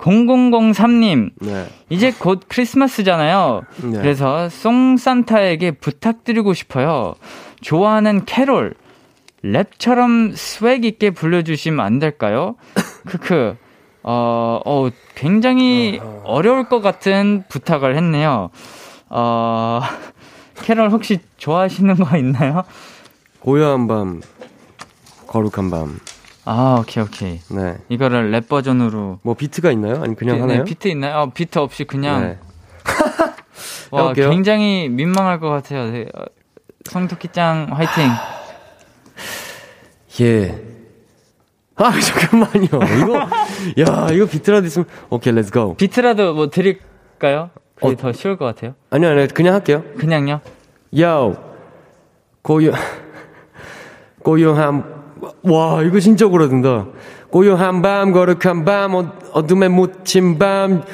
공공공삼 님 네. 이제 곧 크리스마스잖아요. 네. 그래서 송산타에게 부탁드리고 싶어요. 좋아하는 캐롤 랩처럼 스웩 있게 불러주시면 안 될까요? 크크. 어, 어 굉장히 어려울 것 같은 부탁을 했네요. 어, 캐롤 혹시 좋아하시는 거 있나요? 고요한 밤, 거룩한 밤. 아, 오케이, 오케이. 네. 이거를 랩 버전으로. 뭐, 비트가 있나요? 아니, 그냥 비, 하나요? 네, 비트 있나요? 아, 비트 없이 그냥. 네. 와, 해볼게요. 굉장히 민망할 것 같아요. 네. 송토끼짱, 화이팅. 예. 아, 잠깐만요. 이거, 야, 이거 비트라도 있으면, 오케이, 렛츠 고. 비트라도 뭐 드릴까요? 그게 어, 더 쉬울 것 같아요. 아니요, 아니요. 그냥 할게요. 그냥요? 야우. 고요, 고요함. 와 이거 진짜 오그라든다. 고요한 밤 거룩한 밤 어둠에 묻힌 밤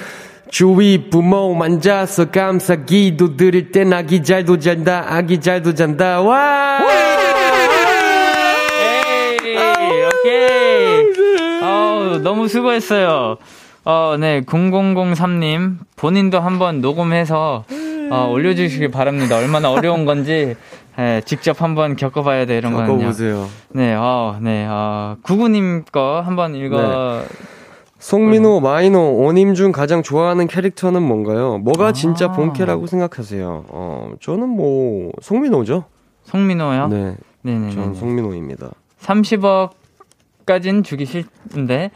주위 부모 만져서 감사기도 드릴 땐 아기 잘도 잔다 아기 잘도 잔다. 와 에이, 오케이. 아우, 너무 수고했어요. 어, 네 공공공삼 님 본인도 한번 녹음해서 어, 올려주시길 바랍니다. 얼마나 어려운 건지 네, 직접 한번 겪어봐야 돼, 이런 거는요. 겪어보세요. 네, 어, 네, 어, 구구님 거 한번 읽어. 네. 송민호, 마이노, 오님 중 가장 좋아하는 캐릭터는 뭔가요? 뭐가 아. 진짜 본캐라고 생각하세요? 어, 저는 뭐, 송민호죠. 송민호요? 네. 네네. 저는 송민호입니다. 삼십억까지는 주기 싫은데.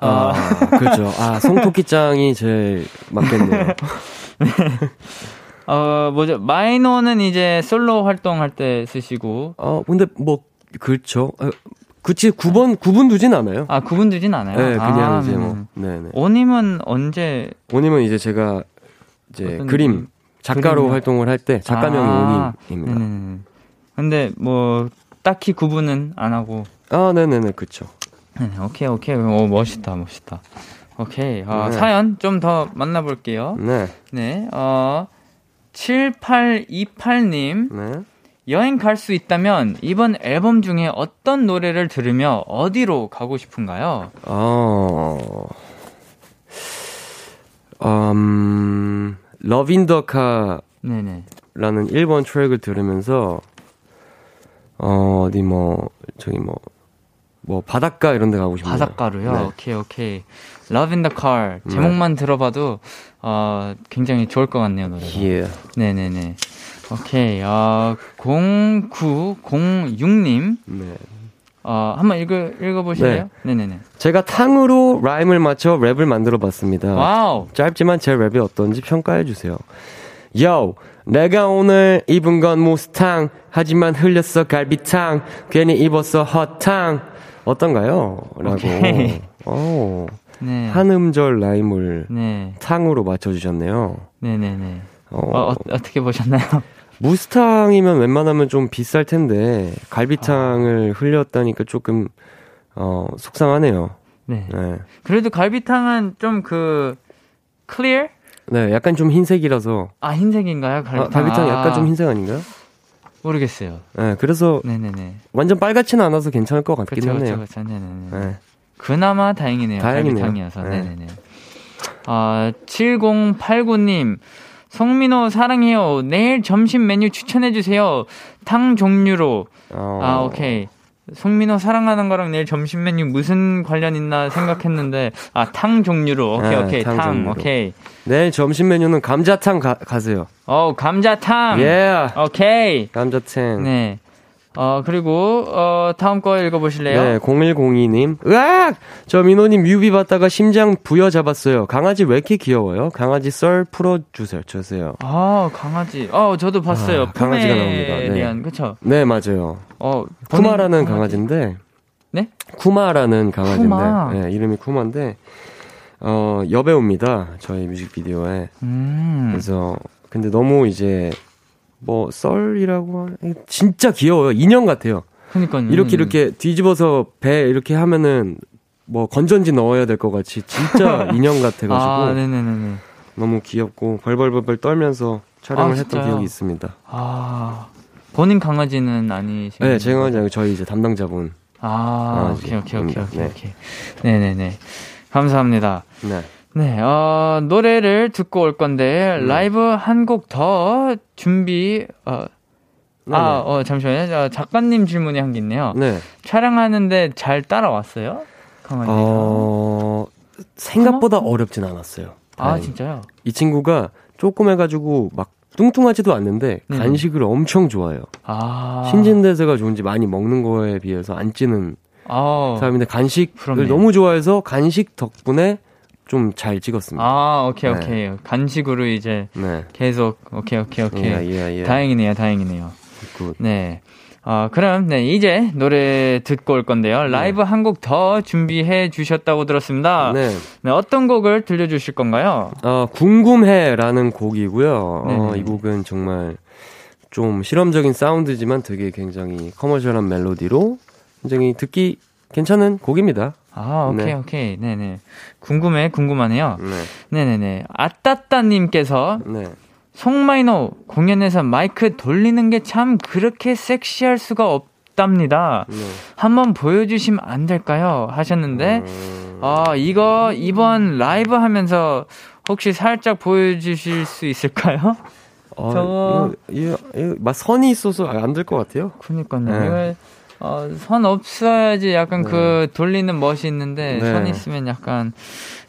어. 아, 그죠. 아, 송토끼짱이 제일 맞겠네요. 네. 어, 뭐죠? 마이노는 이제 솔로 활동할 때 쓰시고. 어, 근데 뭐, 그렇죠. 그치, 구분, 구분 두진 않아요. 아, 구분 두진 않아요? 네, 그냥 아, 이제 뭐. 네네. 오님은 언제? 오님은 이제 제가 이제 그림, 작가로 그림이요? 활동을 할 때, 작가명이 아, 오님입니다. 네네네. 근데 뭐, 딱히 구분은 안 하고. 아, 네네네, 그쵸. 네네, 오케이, 오케이. 오, 멋있다, 멋있다. 오케이. 어, 네. 사연 좀 더 만나볼게요. 네. 네, 어. 칠팔이팔 님 네. 여행 갈 수 있다면 이번 앨범 중에 어떤 노래를 들으며 어디로 가고 싶은가요? 어, 음, Love in the Car 라는 일 번 트랙을 들으면서 어, 어디 뭐 저기 뭐 뭐 바닷가 이런 데 가고 싶네요. 바닷가로요? 네. 오케이 오케이. Love in the Car 제목만 네. 들어봐도 어, 굉장히 좋을 것 같네요 노래가. Yeah. 네네네. 오케이. 어, 공구공육 님 네. 어, 한번 읽어 읽어보실래요? 네. 네네네. 제가 탕으로 라임을 맞춰 랩을 만들어봤습니다. 와우. 짧지만 제 랩이 어떤지 평가해주세요. Yo, 내가 오늘 입은 건 무스탕 하지만 흘렸어 갈비탕 괜히 입었어 헛탕. 어떤가요? 라고. 오케이. 오. 네. 한 음절 라임을 네. 탕으로 맞춰주셨네요. 네네네. 어, 어, 어, 어떻게 보셨나요? 무스탕이면 웬만하면 좀 비쌀 텐데, 갈비탕을 아. 흘렸다니까 조금, 어, 속상하네요. 네. 네. 그래도 갈비탕은 좀 그, clear? 네, 약간 좀 흰색이라서. 아, 흰색인가요? 갈비탕. 아, 갈비탕 약간 좀 흰색 아닌가요? 모르겠어요. 네, 그래서 네네네. 완전 빨갛지는 않아서 괜찮을 것 같긴 그쵸, 하네요. 그쵸, 그쵸. 네네네. 네. 그나마 다행이네요. 다행이네요. 갈비탕이어서. 네. 네네네. 아, 칠공팔구 님. 송민호 사랑해요. 내일 점심 메뉴 추천해주세요. 탕 종류로. 어... 아, 오케이. 송민호 사랑하는 거랑 내일 점심 메뉴 무슨 관련 있나 생각했는데, 아, 탕 종류로. 오케이, 네, 오케이. 탕, 탕 종류로. 오케이. 내일 점심 메뉴는 감자탕 가, 가세요. 어, 감자탕. 예. Yeah. 오케이. 감자탕. 네. 어, 그리고, 어, 다음 거 읽어보실래요? 네, 공일공이 님. 으악! 저 민호님 뮤비 봤다가 심장 부여잡았어요. 강아지 왜 이렇게 귀여워요? 강아지 썰 풀어주세요. 주세요. 아, 강아지. 어, 저도 봤어요. 아, 강아지가 나옵니다. 네. 대한, 그쵸? 네, 맞아요. 어, 쿠마라는 강아지. 강아지인데. 네? 쿠마라는 강아지인데. 쿠마. 네, 이름이 쿠마인데. 어, 여배우입니다. 저희 뮤직비디오에. 음. 그래서, 근데 너무 이제, 뭐 썰이라고 하는 진짜 귀여워요. 인형 같아요. 그러니까요. 이렇게 이렇게 뒤집어서 배 이렇게 하면은 뭐 건전지 넣어야 될 것 같이 진짜 인형 같아가지고. 아, 네네네. 너무 귀엽고 벌벌벌벌 떨면서 촬영을 아, 했던 기억이 있습니다. 아, 본인 강아지는 아니신가요? 네, 제 강아지 아니고 저희 이제 담당자분. 아, 오케이 오케이 오케이 오케이. 네. 오케이. 네네네. 감사합니다. 네. 네, 어, 노래를 듣고 올 건데, 음. 라이브 한 곡 더 준비, 어, 네네. 아, 어, 잠시만요. 어, 작가님 질문이 한 게 있네요. 네. 촬영하는데 잘 따라왔어요? 강아지가? 어, 생각보다 어머? 어렵진 않았어요. 다행히. 아, 진짜요? 이 친구가 조금 해가지고 막 뚱뚱하지도 않는데, 음. 간식을 엄청 좋아해요. 아. 신진대사가 좋은지 많이 먹는 거에 비해서 안 찌는 아. 사람인데, 간식을 부럽네요. 너무 좋아해서 간식 덕분에 좀 잘 찍었습니다. 아, 오케이, 네. 오케이. 간식으로 이제 네. 계속, 오케이, 오케이, 오케이. Yeah, yeah, yeah. 다행이네요, 다행이네요. Good. 네. 어, 그럼, 네, 이제 노래 듣고 올 건데요. 라이브 네. 한 곡 더 준비해 주셨다고 들었습니다. 네. 네. 어떤 곡을 들려주실 건가요? 어, 궁금해라는 곡이고요. 어, 이 곡은 정말 좀 실험적인 사운드지만 되게 굉장히 커머셜한 멜로디로 굉장히 듣기 괜찮은 곡입니다. 아, 오케이, 네. 오케이. 네네. 궁금해, 궁금하네요. 네. 네네네. 아따따님께서, 네. 송마이노 공연에서 마이크 돌리는 게 참 그렇게 섹시할 수가 없답니다. 네. 한번 보여주시면 안 될까요? 하셨는데, 음... 아, 이거 이번 라이브 하면서 혹시 살짝 보여주실 수 있을까요? 어, 저, 이거, 이거, 이거, 막 선이 있어서 안 될 것 같아요. 그니까요. 네. 어, 선 없어야지 약간 네. 그 돌리는 멋이 있는데 네. 선 있으면 약간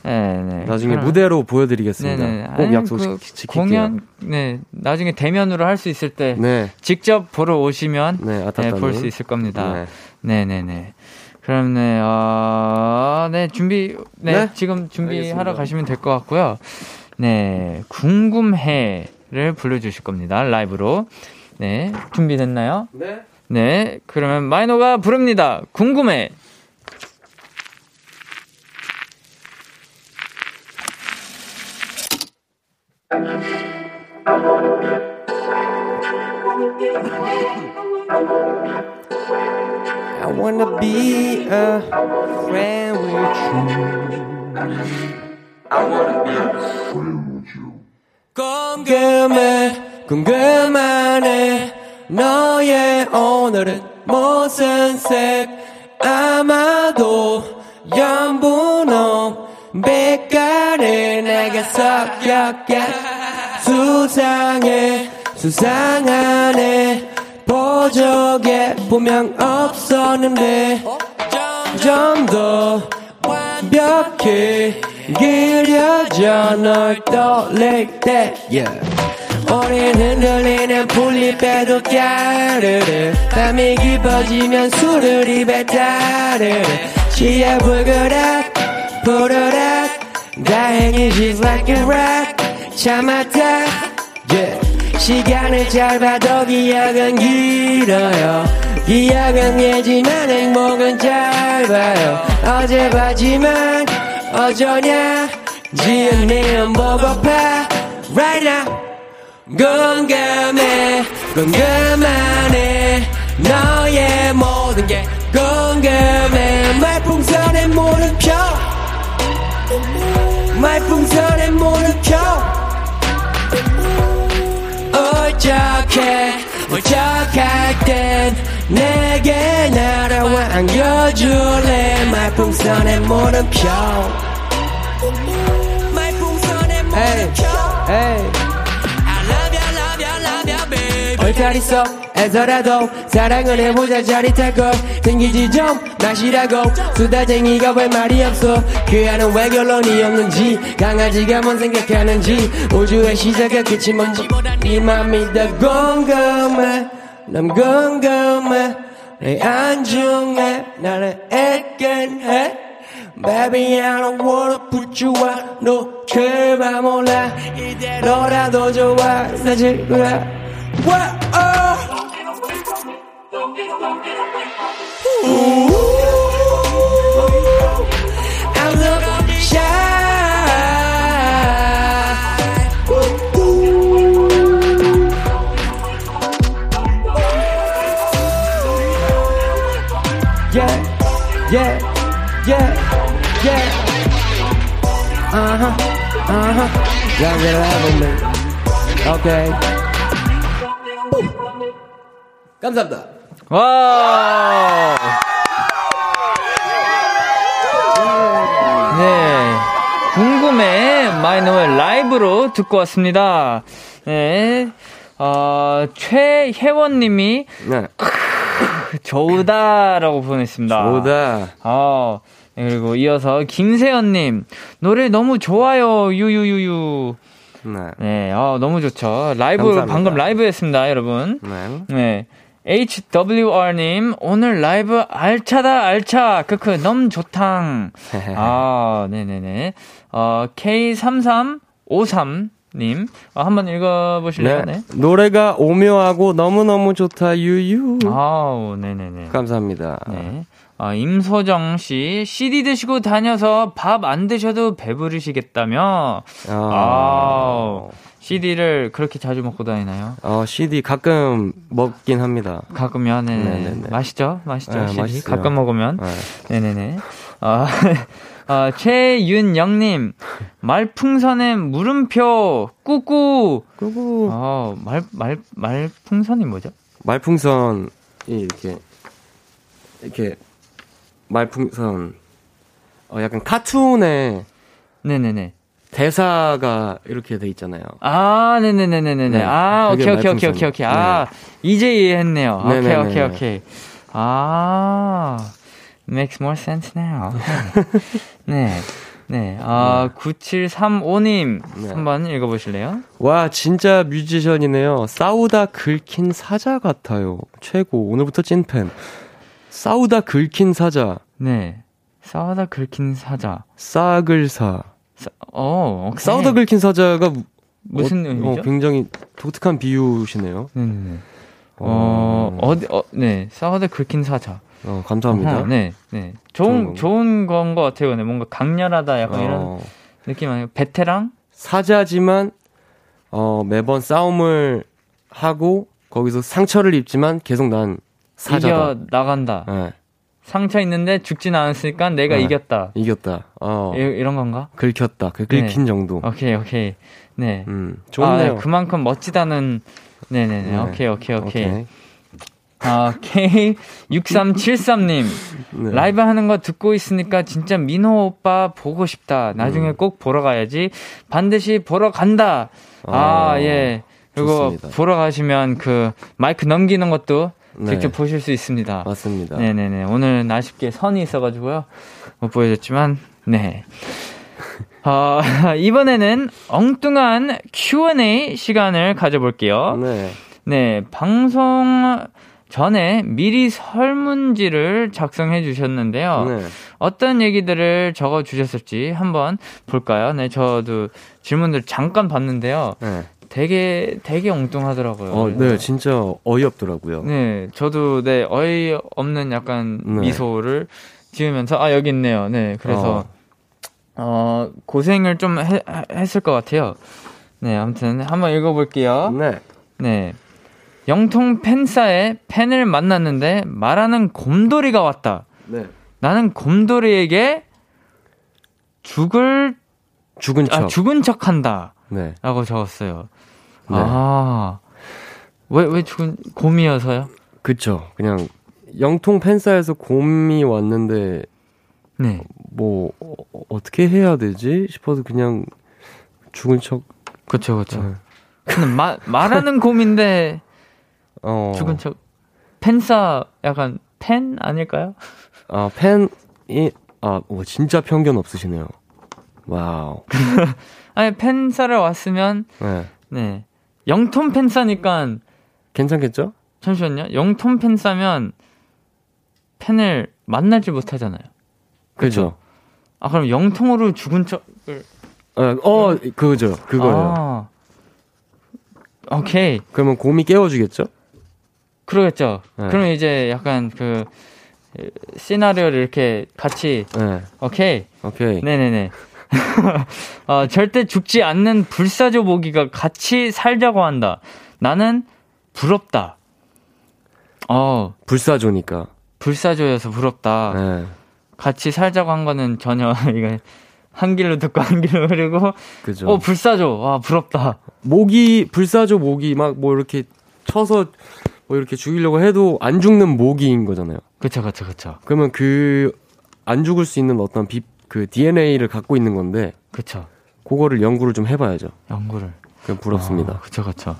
네, 네. 나중에 그럼, 무대로 보여드리겠습니다. 네, 네. 꼭 약속 그 지킬게요. 공연 네 나중에 대면으로 할 수 있을 때 네. 직접 보러 오시면 네, 네, 볼 수 있을 겁니다. 네네네. 네, 네. 그럼 네, 어, 네 준비 네, 네? 지금 준비하러 알겠습니다. 가시면 될 것 같고요. 네, 궁금해를 불러주실 겁니다. 라이브로. 네, 준비됐나요? 네. 네, 그러면 마이노가 부릅니다. 궁금해. I wanna be a friend with you. I wanna be a friend with you. 궁금해, 궁금하네. 너의 오늘은 무슨 색 아마도 연분홍 빛깔을 내게 섞였게 수상해 수상하네 보조개 분명 없었는데 좀 더 완벽히 그려져 널 떨릴 때 yeah. 우린 흔들리는 풀잎에도 까르르 밤이 깊어지면 술을 입에 따르르 시야 불그락 부르락 다행히 she's like a rock 참았다 yeah. 시간을 잘 봐도 기억은 길어요 기억은 예지만 행복은 짧아요 어제 봤지만 어쩌냐 지은 내음 보고파 right now 궁금해 궁금하네 너의 모든 게 궁금해 말풍선에 물을 켜 말풍선에 물을 켜 부탁해 멀쩡할 땐 내게 날아와 안겨줄래 말풍선의 물음표 말풍선의 물음표 I love you love you love you baby 얼탈 있어 해서라도 사랑을 해보자 자리 타고 생기지 좀 마시라고 수다쟁이가 왜 말이 없어 그 안은 왜 결론이 없는지 강아지가 뭔 생각하는지 우주의 시작의 끝이 뭔지 네 맘이 더 궁금해 난 궁금해 내 안중에 나를 애견해 Baby I don't wanna put you out 너 제발 몰라 이대로라도 좋아 사실 그래 Whoa Ooh, I look shy. Ooh, ooh. Yeah, yeah, yeah, yeah. Uh huh, uh huh. Y'all reliable me. Okay. Boom. 감사합니다. 와. 네. 궁금해. 마이노의 라이브로 듣고 왔습니다. 네. 어, 최혜원 님이 네. 좋다라고 보냈습니다. 좋다. 어. 그리고 이어서 김세연 님. 노래 너무 좋아요. 유유유유. 네. 네. 어, 너무 좋죠. 라이브 감사합니다. 방금 라이브 했습니다, 여러분. 네. 네. 에이치 더블유 알님, 오늘 라이브 알차다, 알차. 크크, 너무 좋탕. 아, 네네네. 어, 케이 삼삼오삼님, 어, 한번 읽어보실래요? 네. 네. 노래가 오묘하고 너무너무 좋다, 유유. 아우, 네네네. 감사합니다. 네. 어, 임소정 씨, 씨디 드시고 다녀서 밥 안 드셔도 배부르시겠다며. 아우. 씨디를 그렇게 자주 먹고 다니나요? 어, 씨디 가끔 먹긴 합니다. 가끔요? 네네. 맛있죠? 맛있죠? 네, 씨디 맛있어요. 가끔 먹으면? 네. 네네네. 어, 어, 최윤영님, 말풍선의 물음표, 꾸꾸! 꾸꾸! 어, 말, 말, 말풍선이 뭐죠? 말풍선이 이렇게, 이렇게, 말풍선, 어, 약간 카툰에. 네네네. 대사가 이렇게 돼 있잖아요. 아, 네네네네네. 네, 아, 오케이, 오케이, 오케이, 오케이, 오케이. 아, 네. 이제 이해했네요. 네네네네. 오케이, 오케이, 오케이. 아, makes more sense now. 네. 네. 아, 구칠삼오님. 네. 한번 읽어보실래요? 와, 진짜 뮤지션이네요. 싸우다 긁힌 사자 같아요. 최고. 오늘부터 찐팬. 싸우다 긁힌 사자. 네. 싸우다 긁힌 사자. 싸글사. 싸, 어, 싸우다 긁힌 사자가 무슨 어, 의미죠? 어, 굉장히 독특한 비유시네요. 네네네. 어, 어디, 어, 네. 싸우다 긁힌 사자. 어, 감사합니다. 어, 네, 네. 좋은, 좋은 건 것 같아요. 네. 뭔가 강렬하다, 약간 어. 이런 느낌 아니에요? 베테랑? 사자지만, 어, 매번 싸움을 하고, 거기서 상처를 입지만 계속 난 사자다. 이겨 나간다. 네. 상처 있는데 죽진 않았으니까 내가 네, 이겼다. 이겼다. 어. 이, 이런 건가? 긁혔다. 그 긁힌 네, 정도. 오케이, 오케이. 네. 음, 좋네요. 아, 그만큼 멋지다는. 네네네. 네. 오케이, 오케이, 오케이. 오케이. 아, 케이 육삼칠삼님. 네. 라이브 하는 거 듣고 있으니까 진짜 민호 오빠 보고 싶다. 나중에 음, 꼭 보러 가야지. 반드시 보러 간다. 아, 아 예. 그리고 좋습니다. 보러 가시면 그 마이크 넘기는 것도 직접 네, 보실 수 있습니다. 맞습니다. 네네네. 오늘은 아쉽게 선이 있어가지고요. 못 보여줬지만, 네. 어, 이번에는 엉뚱한 큐 앤 에이 시간을 가져볼게요. 네. 네. 방송 전에 미리 설문지를 작성해 주셨는데요. 네. 어떤 얘기들을 적어 주셨을지 한번 볼까요? 네. 저도 질문들 잠깐 봤는데요. 네. 되게 되게 엉뚱하더라고요. 어, 네, 진짜 어이없더라고요. 네, 저도 네 어이없는 약간 네, 미소를 지으면서 아 여기 있네요. 네, 그래서 어, 어 고생을 좀 해, 했을 것 같아요. 네, 아무튼 한번 읽어볼게요. 네, 네, 영통 팬사에 팬을 만났는데 말하는 곰돌이가 왔다. 네, 나는 곰돌이에게 죽을 죽은 척 아, 죽은 척한다. 네, 라고 적었어요. 네. 아, 왜, 왜 죽은, 곰이어서요? 그쵸. 그냥, 영통 팬싸에서 곰이 왔는데, 네. 뭐, 어, 어떻게 해야 되지? 싶어서 그냥, 죽은 척. 그쵸, 그쵸. 네. 근데 마, 말하는 곰인데, 어. 죽은 척. 팬싸, 약간, 팬 아닐까요? 아, 팬이, 아, 오, 진짜 편견 없으시네요. 와우. 아니, 팬싸를 왔으면, 네. 네. 영통 팬싸니까 괜찮겠죠? 잠시만요. 영통 팬싸면 팬을 만나지 못하잖아요. 그죠? 아, 그럼 영통으로 죽은 척을 어, 어 그거죠. 그거예요. 아. 오케이. 그러면 곰이 깨워주겠죠? 그러겠죠. 네. 그럼 이제 약간 그 시나리오를 이렇게 같이 네. 오케이. 오케이. 네네네. 어, 절대 죽지 않는 불사조 모기가 같이 살자고 한다. 나는 부럽다. 어, 불사조니까. 불사조여서 부럽다. 네. 같이 살자고 한 거는 전혀 이거 한 길로 듣고 한 길로 흐르고. 그죠. 어, 불사조. 와, 부럽다. 모기 불사조 모기 막 뭐 이렇게 쳐서 뭐 이렇게 죽이려고 해도 안 죽는 모기인 거잖아요. 그쵸, 그쵸, 그쵸. 그러면 그 안 죽을 수 있는 어떤 비 그 디엔에이를 갖고 있는 건데, 그쵸. 그거를 연구를 좀 해봐야죠. 연구를. 그냥 부럽습니다. 아, 그쵸, 그쵸.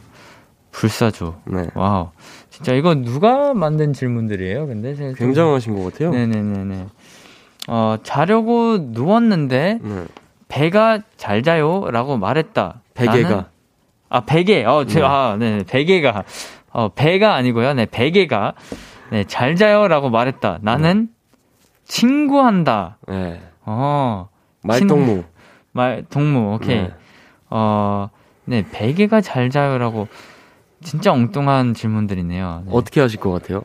불사조. 네. 와우. 진짜 이거 누가 만든 질문들이에요? 근데 굉장하신 것 같아요. 네네네네. 어, 자려고 누웠는데 네. 배가 잘 자요라고 말했다. 베개가. 나는? 아 베개. 어, 제, 네. 아, 네, 베개가. 어, 배가 아니고요. 네, 베개가. 네, 잘 자요라고 말했다. 나는 네. 친구한다. 네. 어, 말동무. 말동무, 오케이. 네. 어, 네, 베개가 잘 자요라고. 진짜 엉뚱한 질문들이네요. 네. 어떻게 하실 것 같아요?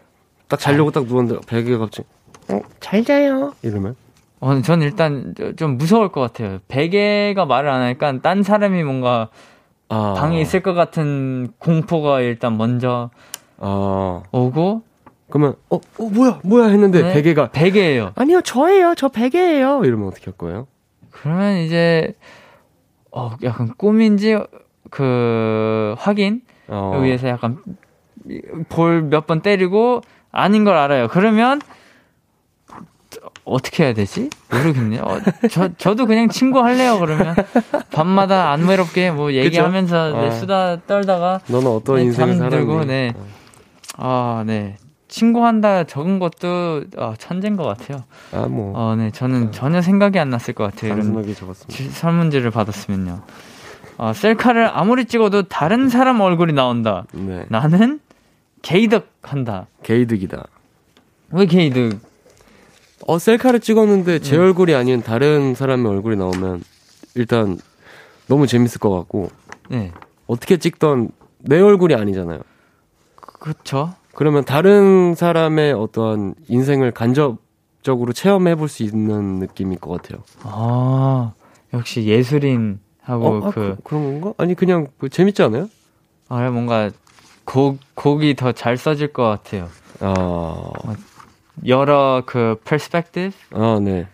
딱 자려고 잘... 딱 누웠는데, 베개가 갑자기, 어, 잘 자요. 이러면? 어, 전 일단 좀 무서울 것 같아요. 베개가 말을 안 하니까, 딴 사람이 뭔가 아... 방에 있을 것 같은 공포가 일단 먼저 아... 오고, 그러면 어, 어 뭐야 뭐야 했는데 네, 베개가 베개예요. 아니요 저예요 저 베개예요. 이러면 어떻게 할 거예요? 그러면 이제 어 약간 꿈인지 그 확인 어. 위해서 약간 볼 몇 번 때리고 아닌 걸 알아요. 그러면 어떻게 해야 되지? 모르겠네요. 어, 저 저도 그냥 친구 할래요. 그러면 밤마다 안 외롭게 뭐 얘기하면서 네, 수다 떨다가 너는 어떤 네, 인생을 살고 네 아 네. 친구한다 적은 것도 어, 천재인 것 같아요. 아, 뭐. 어, 네. 저는 아, 전혀 생각이 안 났을 것 같아요. 단순하게 적었습니다. 설문지를 받았으면요. 어, 셀카를 아무리 찍어도 다른 사람 얼굴이 나온다. 네. 나는 게이득한다. 게이득이다. 왜 게이득? 어, 셀카를 찍었는데 제 네. 얼굴이 아닌 다른 사람의 얼굴이 나오면 일단 너무 재밌을 것 같고 네. 어떻게 찍던 내 얼굴이 아니잖아요. 그렇죠. 그러면 다른 사람의 어떠한 인생을 간접적으로 체험해 볼 수 있는 느낌일 것 같아요. 아, 역시 예술인하고 어, 아, 그, 그. 그런 건가? 아니, 그냥 그 재밌지 않아요? 아, 뭔가 곡, 곡이 더 잘 써질 것 같아요. 아. 여러 그, perspective? 아, 네.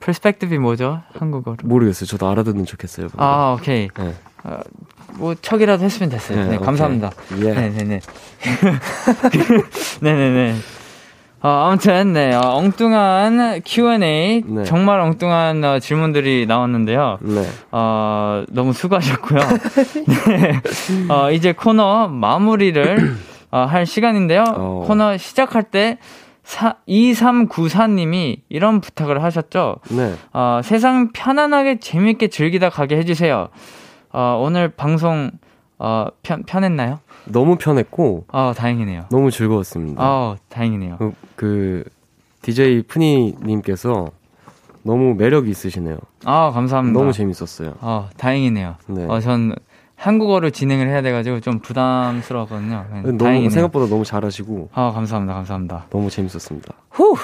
perspective이 뭐죠? 한국어로? 모르겠어요. 저도 알아듣는 척 했어요. 방금. 아, 오케이. 네. 아, 뭐 척이라도 했으면 됐어요. 네, 네 감사합니다. 예. 네네네. 네네네. 어, 아무튼 네 어, 엉뚱한 큐 앤 에이 네. 정말 엉뚱한 어, 질문들이 나왔는데요. 네. 어, 너무 수고하셨고요. 네. 어, 이제 코너 마무리를 어, 할 시간인데요. 오. 코너 시작할 때 사, 이삼구사님이 이런 부탁을 하셨죠. 네. 어, 세상 편안하게 재밌게 즐기다 가게 해주세요. 어, 오늘 방송 어, 편, 편했나요? 너무 편했고 어, 다행이네요. 너무 즐거웠습니다. 어, 다행이네요. 그, 그 디제이 푸니님께서 너무 매력이 있으시네요. 아, 감사합니다. 너무 재밌었어요. 어, 다행이네요. 네. 어, 전 한국어로 진행을 해야 돼가지고 좀 부담스러웠거든요. 너무, 다행이네요. 생각보다 너무 잘하시고 아, 어, 감사합니다. 감사합니다. 너무 재밌었습니다. 후!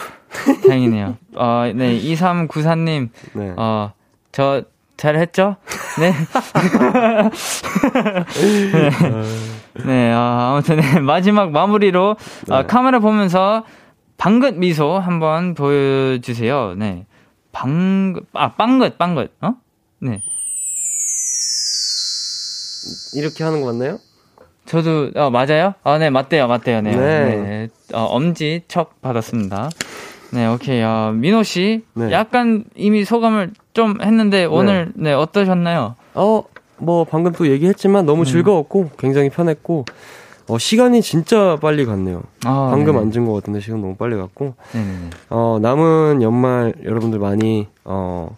다행이네요. 어, 네, 이삼구사님 네. 어, 저 잘했죠? 네. 네. 네, 어, 아무튼, 네, 마지막 마무리로, 네. 어, 카메라 보면서, 방긋 미소 한번 보여주세요. 네. 방긋, 아, 빵긋, 빵긋, 어? 네. 이렇게 하는 거 맞나요? 저도 어, 맞아요? 아, 네, 맞대요, 맞대요. 네, 네. 네. 어, 엄지 척 받았습니다. 네, 오케이. 어, 민호 씨, 네. 약간 이미 소감을 좀 했는데 오늘 네, 네 어떠셨나요? 어, 뭐 방금 또 얘기했지만 너무 음. 즐거웠고 굉장히 편했고 어, 시간이 진짜 빨리 갔네요. 아, 방금 네네. 앉은 것 같은데 시간 너무 빨리 갔고 네네네. 어, 남은 연말 여러분들 많이 어,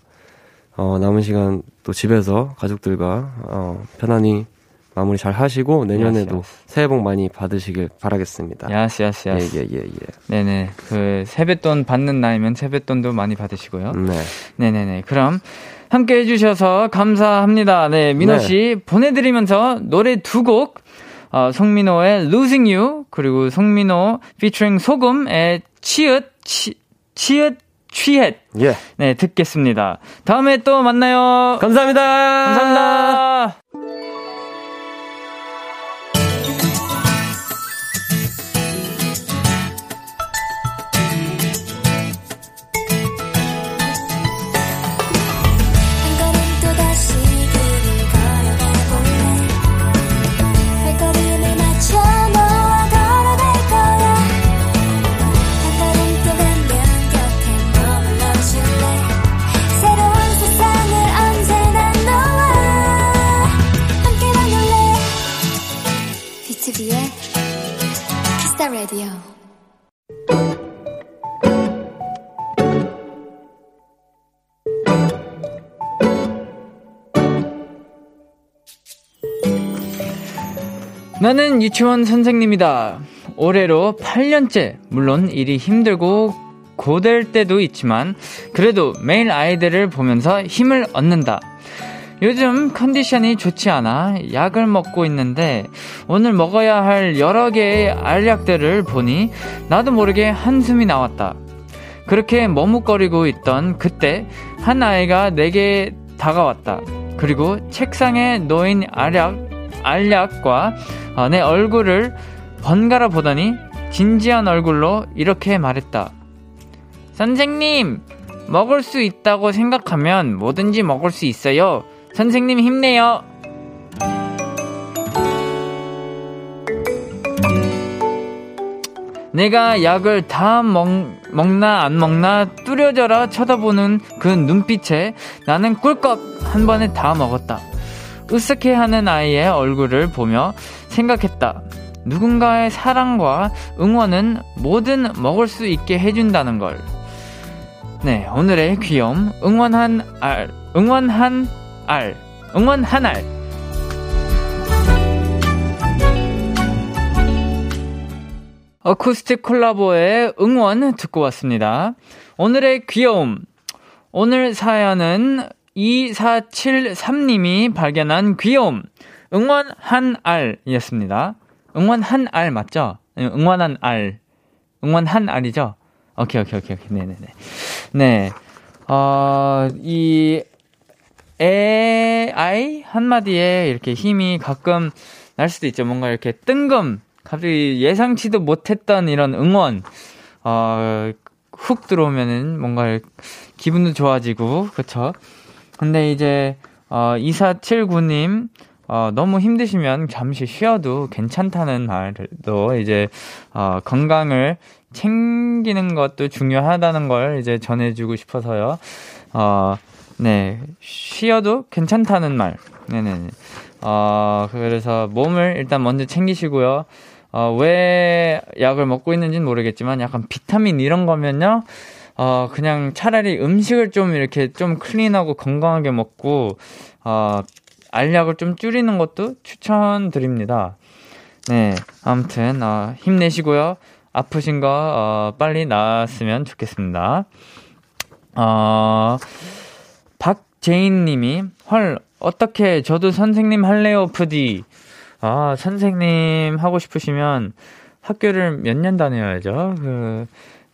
어, 남은 시간 또 집에서 가족들과 어, 편안히 마무리 잘 하시고 내년에도 야시, 야시. 새해 복 많이 받으시길 바라겠습니다. 야시야시야시. 예예예. 예, 예. 네네. 그 세뱃돈 받는 나이면 세뱃돈도 많이 받으시고요. 네. 네네네. 그럼 함께 해주셔서 감사합니다. 네, 민호 네. 씨 보내드리면서 노래 두 곡, 어, 송민호의 Losing You 그리고 송민호 피처링 소금의 치읓 치 치읓 취읓. 예. 네, 듣겠습니다. 다음에 또 만나요. 감사합니다. 감사합니다. Kiss the Radio. 나는 유치원 선생님이다. 올해로 팔 년째. 물론 일이 힘들고 고될 때도 있지만 그래도 매일 아이들을 보면서 힘을 얻는다. 요즘 컨디션이 좋지 않아 약을 먹고 있는데 오늘 먹어야 할 여러 개의 알약들을 보니 나도 모르게 한숨이 나왔다. 그렇게 머뭇거리고 있던 그때 한 아이가 내게 다가왔다. 그리고 책상에 놓인 알약, 알약과 내 얼굴을 번갈아 보더니 진지한 얼굴로 이렇게 말했다. 선생님, 먹을 수 있다고 생각하면 뭐든지 먹을 수 있어요. 선생님 힘내요. 내가 약을 다 먹, 먹나 안 먹나 뚜려져라 쳐다보는 그 눈빛에 나는 꿀꺽 한 번에 다 먹었다. 으쓱해하는 아이의 얼굴을 보며 생각했다. 누군가의 사랑과 응원은 뭐든 먹을 수 있게 해준다는 걸. 네, 오늘의 귀염 응원한 알 응원한 알 응원 한 알. 어쿠스틱 콜라보의 응원 듣고 왔습니다. 오늘의 귀여움. 오늘 사연은 이사칠삼 님이 발견한 귀여움 응원 한 알이었습니다. 응원 한 알 맞죠? 응원한 알 응원 한 알이죠? 오케이 오케이 오케이 오케이 네네네 네. 어, 이 에, 아이 한마디에 이렇게 힘이 가끔 날 수도 있죠. 뭔가 이렇게 뜬금 갑자기 예상치도 못했던 이런 응원 어, 훅 들어오면은 뭔가 기분도 좋아지고 그렇죠. 근데 이제 어, 이사칠구 님 어, 너무 힘드시면 잠시 쉬어도 괜찮다는 말도 이제 어, 건강을 챙기는 것도 중요하다는 걸 이제 전해주고 싶어서요. 어, 네. 쉬어도 괜찮다는 말. 네네네. 어, 그래서 몸을 일단 먼저 챙기시고요. 어, 왜 약을 먹고 있는지는 모르겠지만 약간 비타민 이런 거면요. 어, 그냥 차라리 음식을 좀 이렇게 좀 클린하고 건강하게 먹고, 어, 알약을 좀 줄이는 것도 추천드립니다. 네. 아무튼, 어, 힘내시고요. 아프신 거 어, 빨리 나았으면 좋겠습니다. 어, 박재인님이 헐 어떻게 저도 선생님 할래요 푸디. 아 선생님 하고 싶으시면 학교를 몇 년 다녀야죠. 그,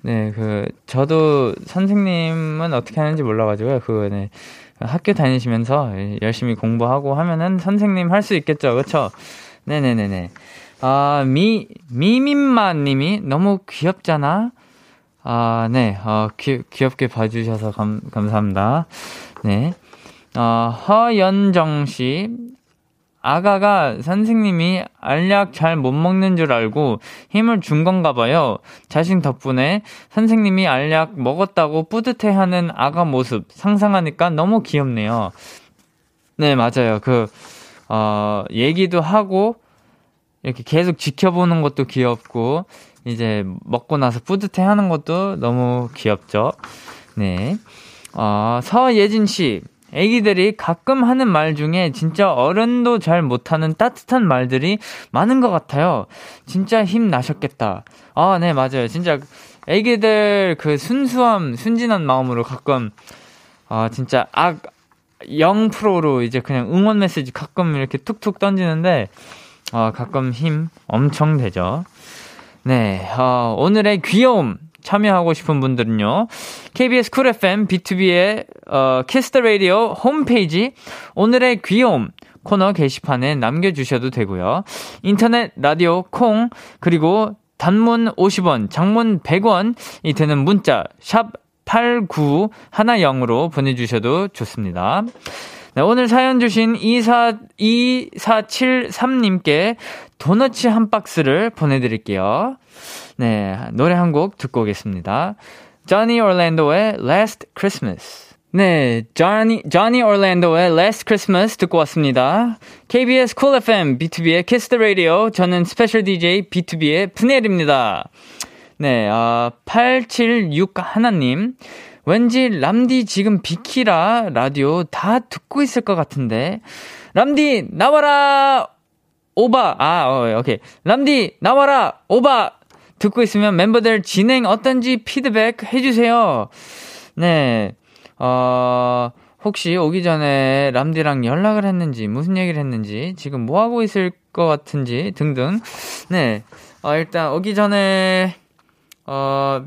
네, 그 저도 선생님은 어떻게 하는지 몰라가지고요. 그 네, 학교 다니시면서 열심히 공부하고 하면은 선생님 할 수 있겠죠, 그렇죠? 네네네네. 아, 미, 미민마님이 너무 귀엽잖아? 아, 네. 어, 귀, 귀엽게 봐주셔서 감, 감사합니다. 네. 어, 허연정씨, 아가가 선생님이 알약 잘 못 먹는 줄 알고 힘을 준 건가 봐요. 자신 덕분에 선생님이 알약 먹었다고 뿌듯해하는 아가 모습 상상하니까 너무 귀엽네요. 네, 맞아요. 그 어, 얘기도 하고 이렇게 계속 지켜보는 것도 귀엽고 이제 먹고 나서 뿌듯해하는 것도 너무 귀엽죠. 네, 어, 서예진 씨. 애기들이 가끔 하는 말 중에 진짜 어른도 잘 못하는 따뜻한 말들이 많은 것 같아요. 진짜 힘나셨겠다. 아, 네, 맞아요. 진짜 애기들 그 순수함, 순진한 마음으로 가끔 아, 진짜 악 영 퍼센트로 이제 그냥 응원 메시지 가끔 이렇게 툭툭 던지는데 아, 가끔 힘 엄청 되죠. 네, 아, 오늘의 귀여움 참여하고 싶은 분들은요. 케이비에스 쿨 에프엠 비투비의 어, Kiss the Radio 홈페이지 오늘의 귀여움 코너 게시판에 남겨주셔도 되고요. 인터넷 라디오 콩 그리고 단문 오십 원, 장문 백 원이 되는 문자 샵 팔구일공으로 보내주셔도 좋습니다. 네, 오늘 사연 주신 이사칠삼님께 도너츠 한 박스를 보내드릴게요. 네, 노래 한 곡 듣고 오겠습니다. Johnny Orlando의 Last Christmas. 네, Johnny, Johnny Orlando의 Last Christmas 듣고 왔습니다. 케이비에스 Cool 에프엠, 비투비의 Kiss the Radio, 저는 스페셜 디제이 비투비의 푸니엘입니다. 네, 어, 팔칠육일님. 왠지 람디 지금 비키라 라디오 다 듣고 있을 것 같은데 람디 나와라 오바 아 어, 오케이 람디 나와라 오바 듣고 있으면 멤버들 진행 어떤지 피드백 해주세요. 네, 어, 혹시 오기 전에 람디랑 연락을 했는지 무슨 얘기를 했는지 지금 뭐 하고 있을 것 같은지 등등. 네, 어, 일단 오기 전에 어,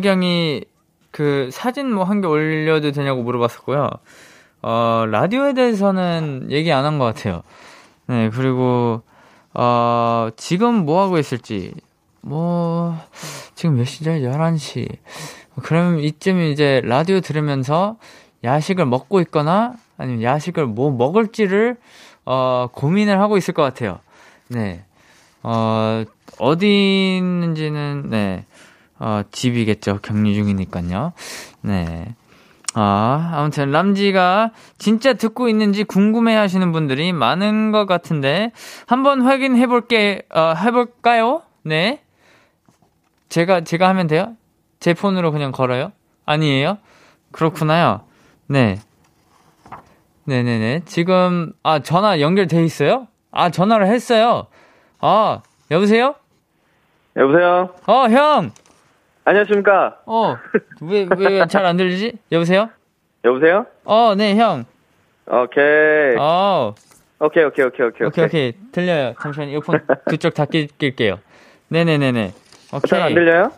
민혁이 형이 그 사진 뭐 한 개 올려도 되냐고 물어봤었고요. 어, 라디오에 대해서는 얘기 안 한 것 같아요. 네, 그리고 어, 지금 뭐 하고 있을지 뭐 지금 몇 시죠? 열한 시. 그럼 이쯤 이제 라디오 들으면서 야식을 먹고 있거나 아니면 야식을 뭐 먹을지를 어, 고민을 하고 있을 것 같아요. 네, 어, 어디 있는지는 네. 어, 집이겠죠. 격리 중이니까요. 네. 아, 아무튼, 람지가 진짜 듣고 있는지 궁금해 하시는 분들이 많은 것 같은데, 한번 확인해 볼게, 어, 해볼까요? 네. 제가, 제가 하면 돼요? 제 폰으로 그냥 걸어요? 아니에요? 그렇구나요. 네. 네네네. 지금, 아, 전화 연결돼 있어요? 아, 전화를 했어요. 아, 여보세요? 여보세요? 어, 형! 안녕하십니까? 어, 왜, 왜 잘 안 들리지? 여보세요? 여보세요? 어, 네, 형. 오케이. 어. 오케이, 오케이, 오케이, 오케이. 오케이, 오케이. 들려요. 잠시만, 이어폰 그쪽 다 낄게요. 네네네네. 오케이. 잘 안 들려요?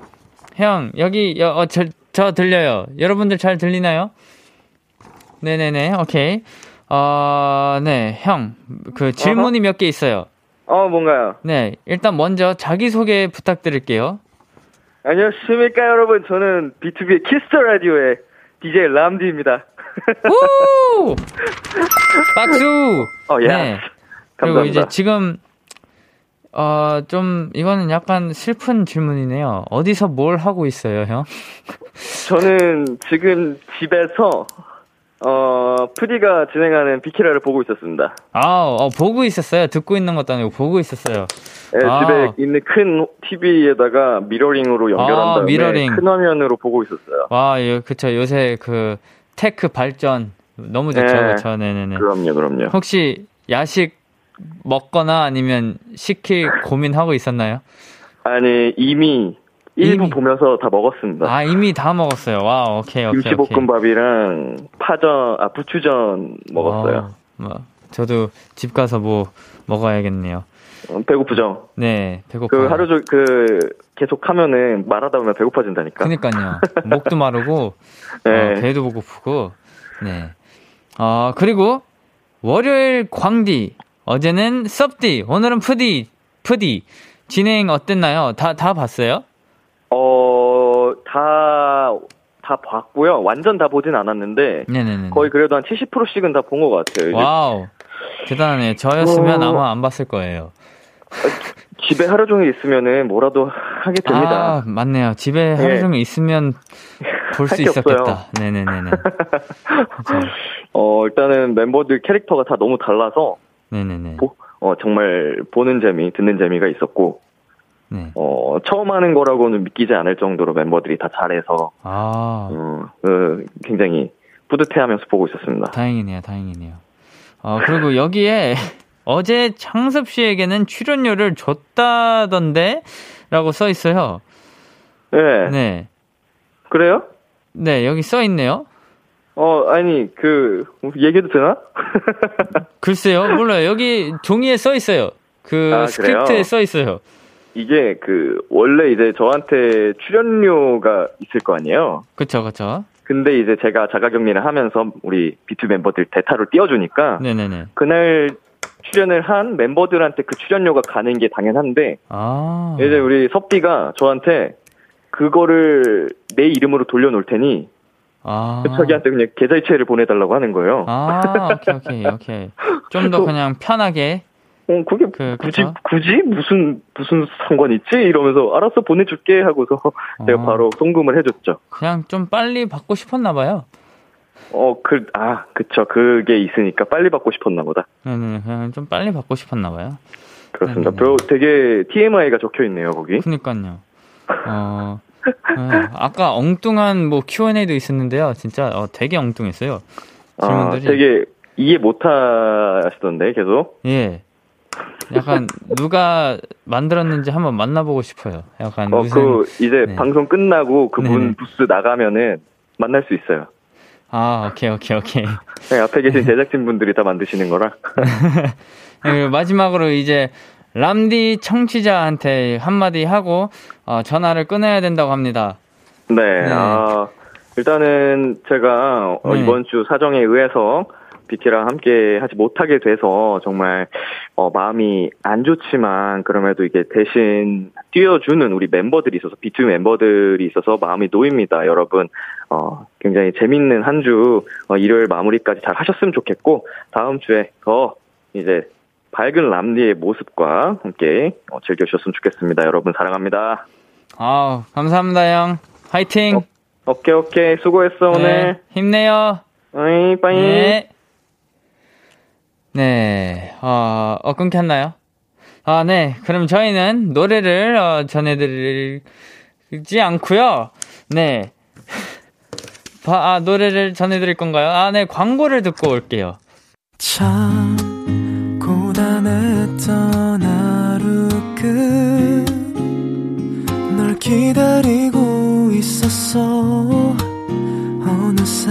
형, 여기, 여, 어, 저, 저 들려요. 여러분들 잘 들리나요? 네네네, 오케이. 어, 네, 형. 그 질문이 어허? 몇 개 있어요. 어, 뭔가요? 네, 일단 먼저 자기소개 부탁드릴게요. 안녕하십니까 여러분, 저는 비투비의 키스터라디오의 디제이 람디입니다. 우! 박수! 어, 예. 네. 그리고 이제 지금 어, 좀 이거는 약간 슬픈 질문이네요. 어디서 뭘 하고 있어요, 형? 저는 지금 집에서 어, 프리가 진행하는 비키라를 보고 있었습니다. 아, 어, 보고 있었어요? 듣고 있는 것도 아니고 보고 있었어요. 네, 아. 집에 있는 큰 티비에다가 미러링으로 연결한 아, 다음에 미러링. 큰 화면으로 보고 있었어요. 와, 예, 그쵸. 요새 그 테크 발전 너무 좋죠. 네. 그쵸. 네네네. 그럼요, 그럼요. 혹시 야식 먹거나 아니면 시킬 고민하고 있었나요? 아니, 이미 일부 이미. 보면서 다 먹었습니다. 아, 이미 다 먹었어요. 와, 오케이, 오케이. 김치볶음밥이랑 파전, 아, 부추전 먹었어요. 와, 저도 집 가서 뭐 먹어야겠네요. 음, 배고프죠? 네, 배고파요. 그 하루 종일 그 계속 하면은 말하다 보면 배고파진다니까. 그니까요. 목도 마르고, 네. 어, 배도 고프고, 네. 어, 그리고 월요일 광디, 어제는 섭디, 오늘은 푸디, 푸디. 진행 어땠나요? 다, 다 봤어요? 어, 다, 다 봤고요. 완전 다 보진 않았는데, 네네네. 거의 그래도 한 칠십 퍼센트씩은 다 본 것 같아요. 와우. 대단하네. 저였으면 어... 아마 안 봤을 거예요. 집에 하루 종일 있으면은 뭐라도 하게 됩니다. 아, 맞네요. 집에 하루 종일 네. 있으면 볼 수 있었겠다. 네네네네. 어, 일단은 멤버들 캐릭터가 다 너무 달라서. 네네네. 보, 어, 정말 보는 재미, 듣는 재미가 있었고. 네. 어, 처음 하는 거라고는 믿기지 않을 정도로 멤버들이 다 잘해서. 아. 어, 그, 굉장히 뿌듯해하면서 보고 있었습니다. 다행이네요, 다행이네요. 어, 그리고 여기에. 어제 창섭 씨에게는 출연료를 줬다던데? 라고 써 있어요. 네. 네. 그래요? 네, 여기 써 있네요. 어, 아니, 그, 얘기해도 되나? 글쎄요, 몰라요. 여기 종이에 써 있어요. 그 아, 스크립트에 그래요? 써 있어요. 이게 그, 원래 이제 저한테 출연료가 있을 거 아니에요? 그쵸, 그쵸. 근데 이제 제가 자가 격리를 하면서 우리 비투비 멤버들 대타로 띄워주니까. 네네네. 그날, 출연을 한 멤버들한테 그 출연료가 가는 게 당연한데 아. 이제 우리 섭비가 저한테 그거를 내 이름으로 돌려놓을 테니 아. 자기한테 그냥 계좌이체를 보내달라고 하는 거예요. 아, 오케이 오케이 오케이. 좀 더 그냥 편하게. 어, 그게 그, 굳이 그쵸? 굳이 무슨 무슨 상관 있지? 이러면서 알았어 보내줄게 하고서 아. 제가 바로 송금을 해줬죠. 그냥 좀 빨리 받고 싶었나 봐요. 어, 그, 아, 그쵸. 그게 있으니까 빨리 받고 싶었나 보다. 네네, 그냥 좀 빨리 받고 싶었나 봐요. 그렇습니다. 네네. 되게 티엠아이가 적혀 있네요, 거기. 그니까요. 어, 아까 엉뚱한 뭐 큐 앤 에이도 있었는데요. 진짜 어, 되게 엉뚱했어요. 질문들이. 아, 되게 이해 못 하시던데, 계속? 예. 약간 누가 만들었는지 한번 만나보고 싶어요. 약간. 어, 무슨... 그, 이제 네. 방송 끝나고 그분 부스 나가면은 만날 수 있어요. 아, 오케이, 오케이, 오케이. 네, 앞에 계신 제작진분들이 다 만드시는 거라. 그리고 마지막으로 이제 람디 청취자한테 한마디 하고 어, 전화를 끊어야 된다고 합니다. 네, 네. 아, 일단은 제가 어, 네. 이번 주 사정에 의해서 비티랑 함께 하지 못하게 돼서 정말 어, 마음이 안 좋지만 그럼에도 이게 대신 뛰어주는 우리 멤버들이 있어서 비투비 멤버들이 있어서 마음이 놓입니다. 여러분 어, 굉장히 재밌는 한 주 어, 일요일 마무리까지 잘 하셨으면 좋겠고 다음 주에 더 이제 밝은 람디의 모습과 함께 어, 즐겨주셨으면 좋겠습니다. 여러분 사랑합니다. 아 감사합니다 형. 화이팅. 어, 오케이 오케이 수고했어 네, 오늘. 힘내요. 어이 빠이. 네. 네, 어, 어, 끊겼나요? 아, 네. 그럼 저희는 노래를, 어, 전해드리지 않고요. 네. 바, 아, 노래를 전해드릴 건가요? 아, 네. 광고를 듣고 올게요. 참, 고단했던 하루 끝. 널 기다리고 있었어. 어느새.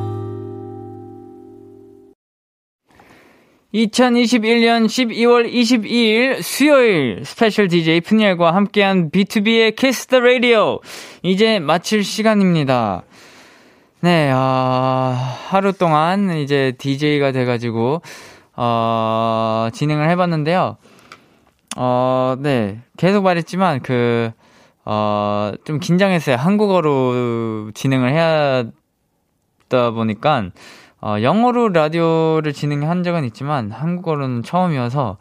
이천이십일년 십이월 이십이일 수요일 스페셜 디제이 푸니엘과 함께한 비투비의 Kiss the Radio 이제 마칠 시간입니다. 네, 어, 하루 동안 이제 디제이가 돼가지고 어, 진행을 해봤는데요. 어, 네, 계속 말했지만 그 어, 좀 긴장했어요. 한국어로 진행을 해야 하다 보니까. 어, 영어로 라디오를 진행한 적은 있지만 한국어로는 처음이어서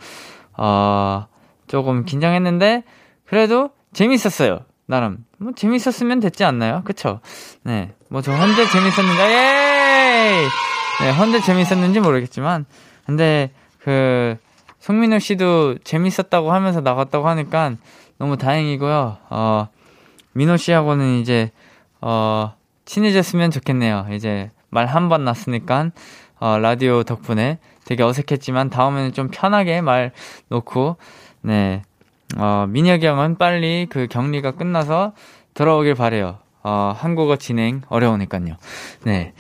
어, 조금 긴장했는데 그래도 재밌었어요. 나름 뭐 재밌었으면 됐지 않나요? 그쵸? 네, 뭐 저 혼자 재밌었는지 예! 네, 혼자 재밌었는지 모르겠지만 근데 그 송민호 씨도 재밌었다고 하면서 나갔다고 하니까 너무 다행이고요. 어, 민호 씨하고는 이제 어, 친해졌으면 좋겠네요. 이제 말 한 번 났으니까 어, 라디오 덕분에 되게 어색했지만 다음에는 좀 편하게 말 놓고 네 어, 민혁이 형은 빨리 그 격리가 끝나서 돌아오길 바래요. 어, 한국어 진행 어려우니까요. 네.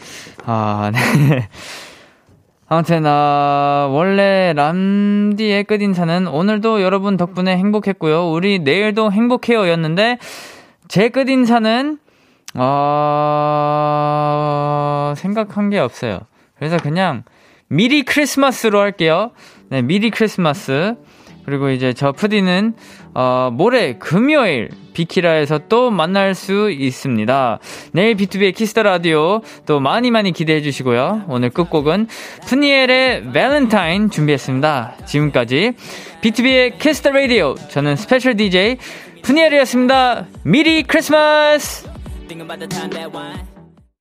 아, 네. 아무튼 아, 원래 람디의 끝인사는 오늘도 여러분 덕분에 행복했고요, 우리 내일도 행복해요 였는데, 제 끝인사는 어... 생각한 게 없어요. 그래서 그냥 미리 크리스마스로 할게요. 네, 미리 크리스마스. 그리고 이제 저 푸디는 어, 모레 금요일 비키라에서 또 만날 수 있습니다. 내일 비투비의 키스 더 라디오 또 많이 많이 기대해 주시고요. 오늘 끝곡은 푸니엘의 밸런타인 준비했습니다. 지금까지 비투비의 키스 더 라디오, 저는 스페셜 디제이 푸니엘이었습니다. 미리 크리스마스.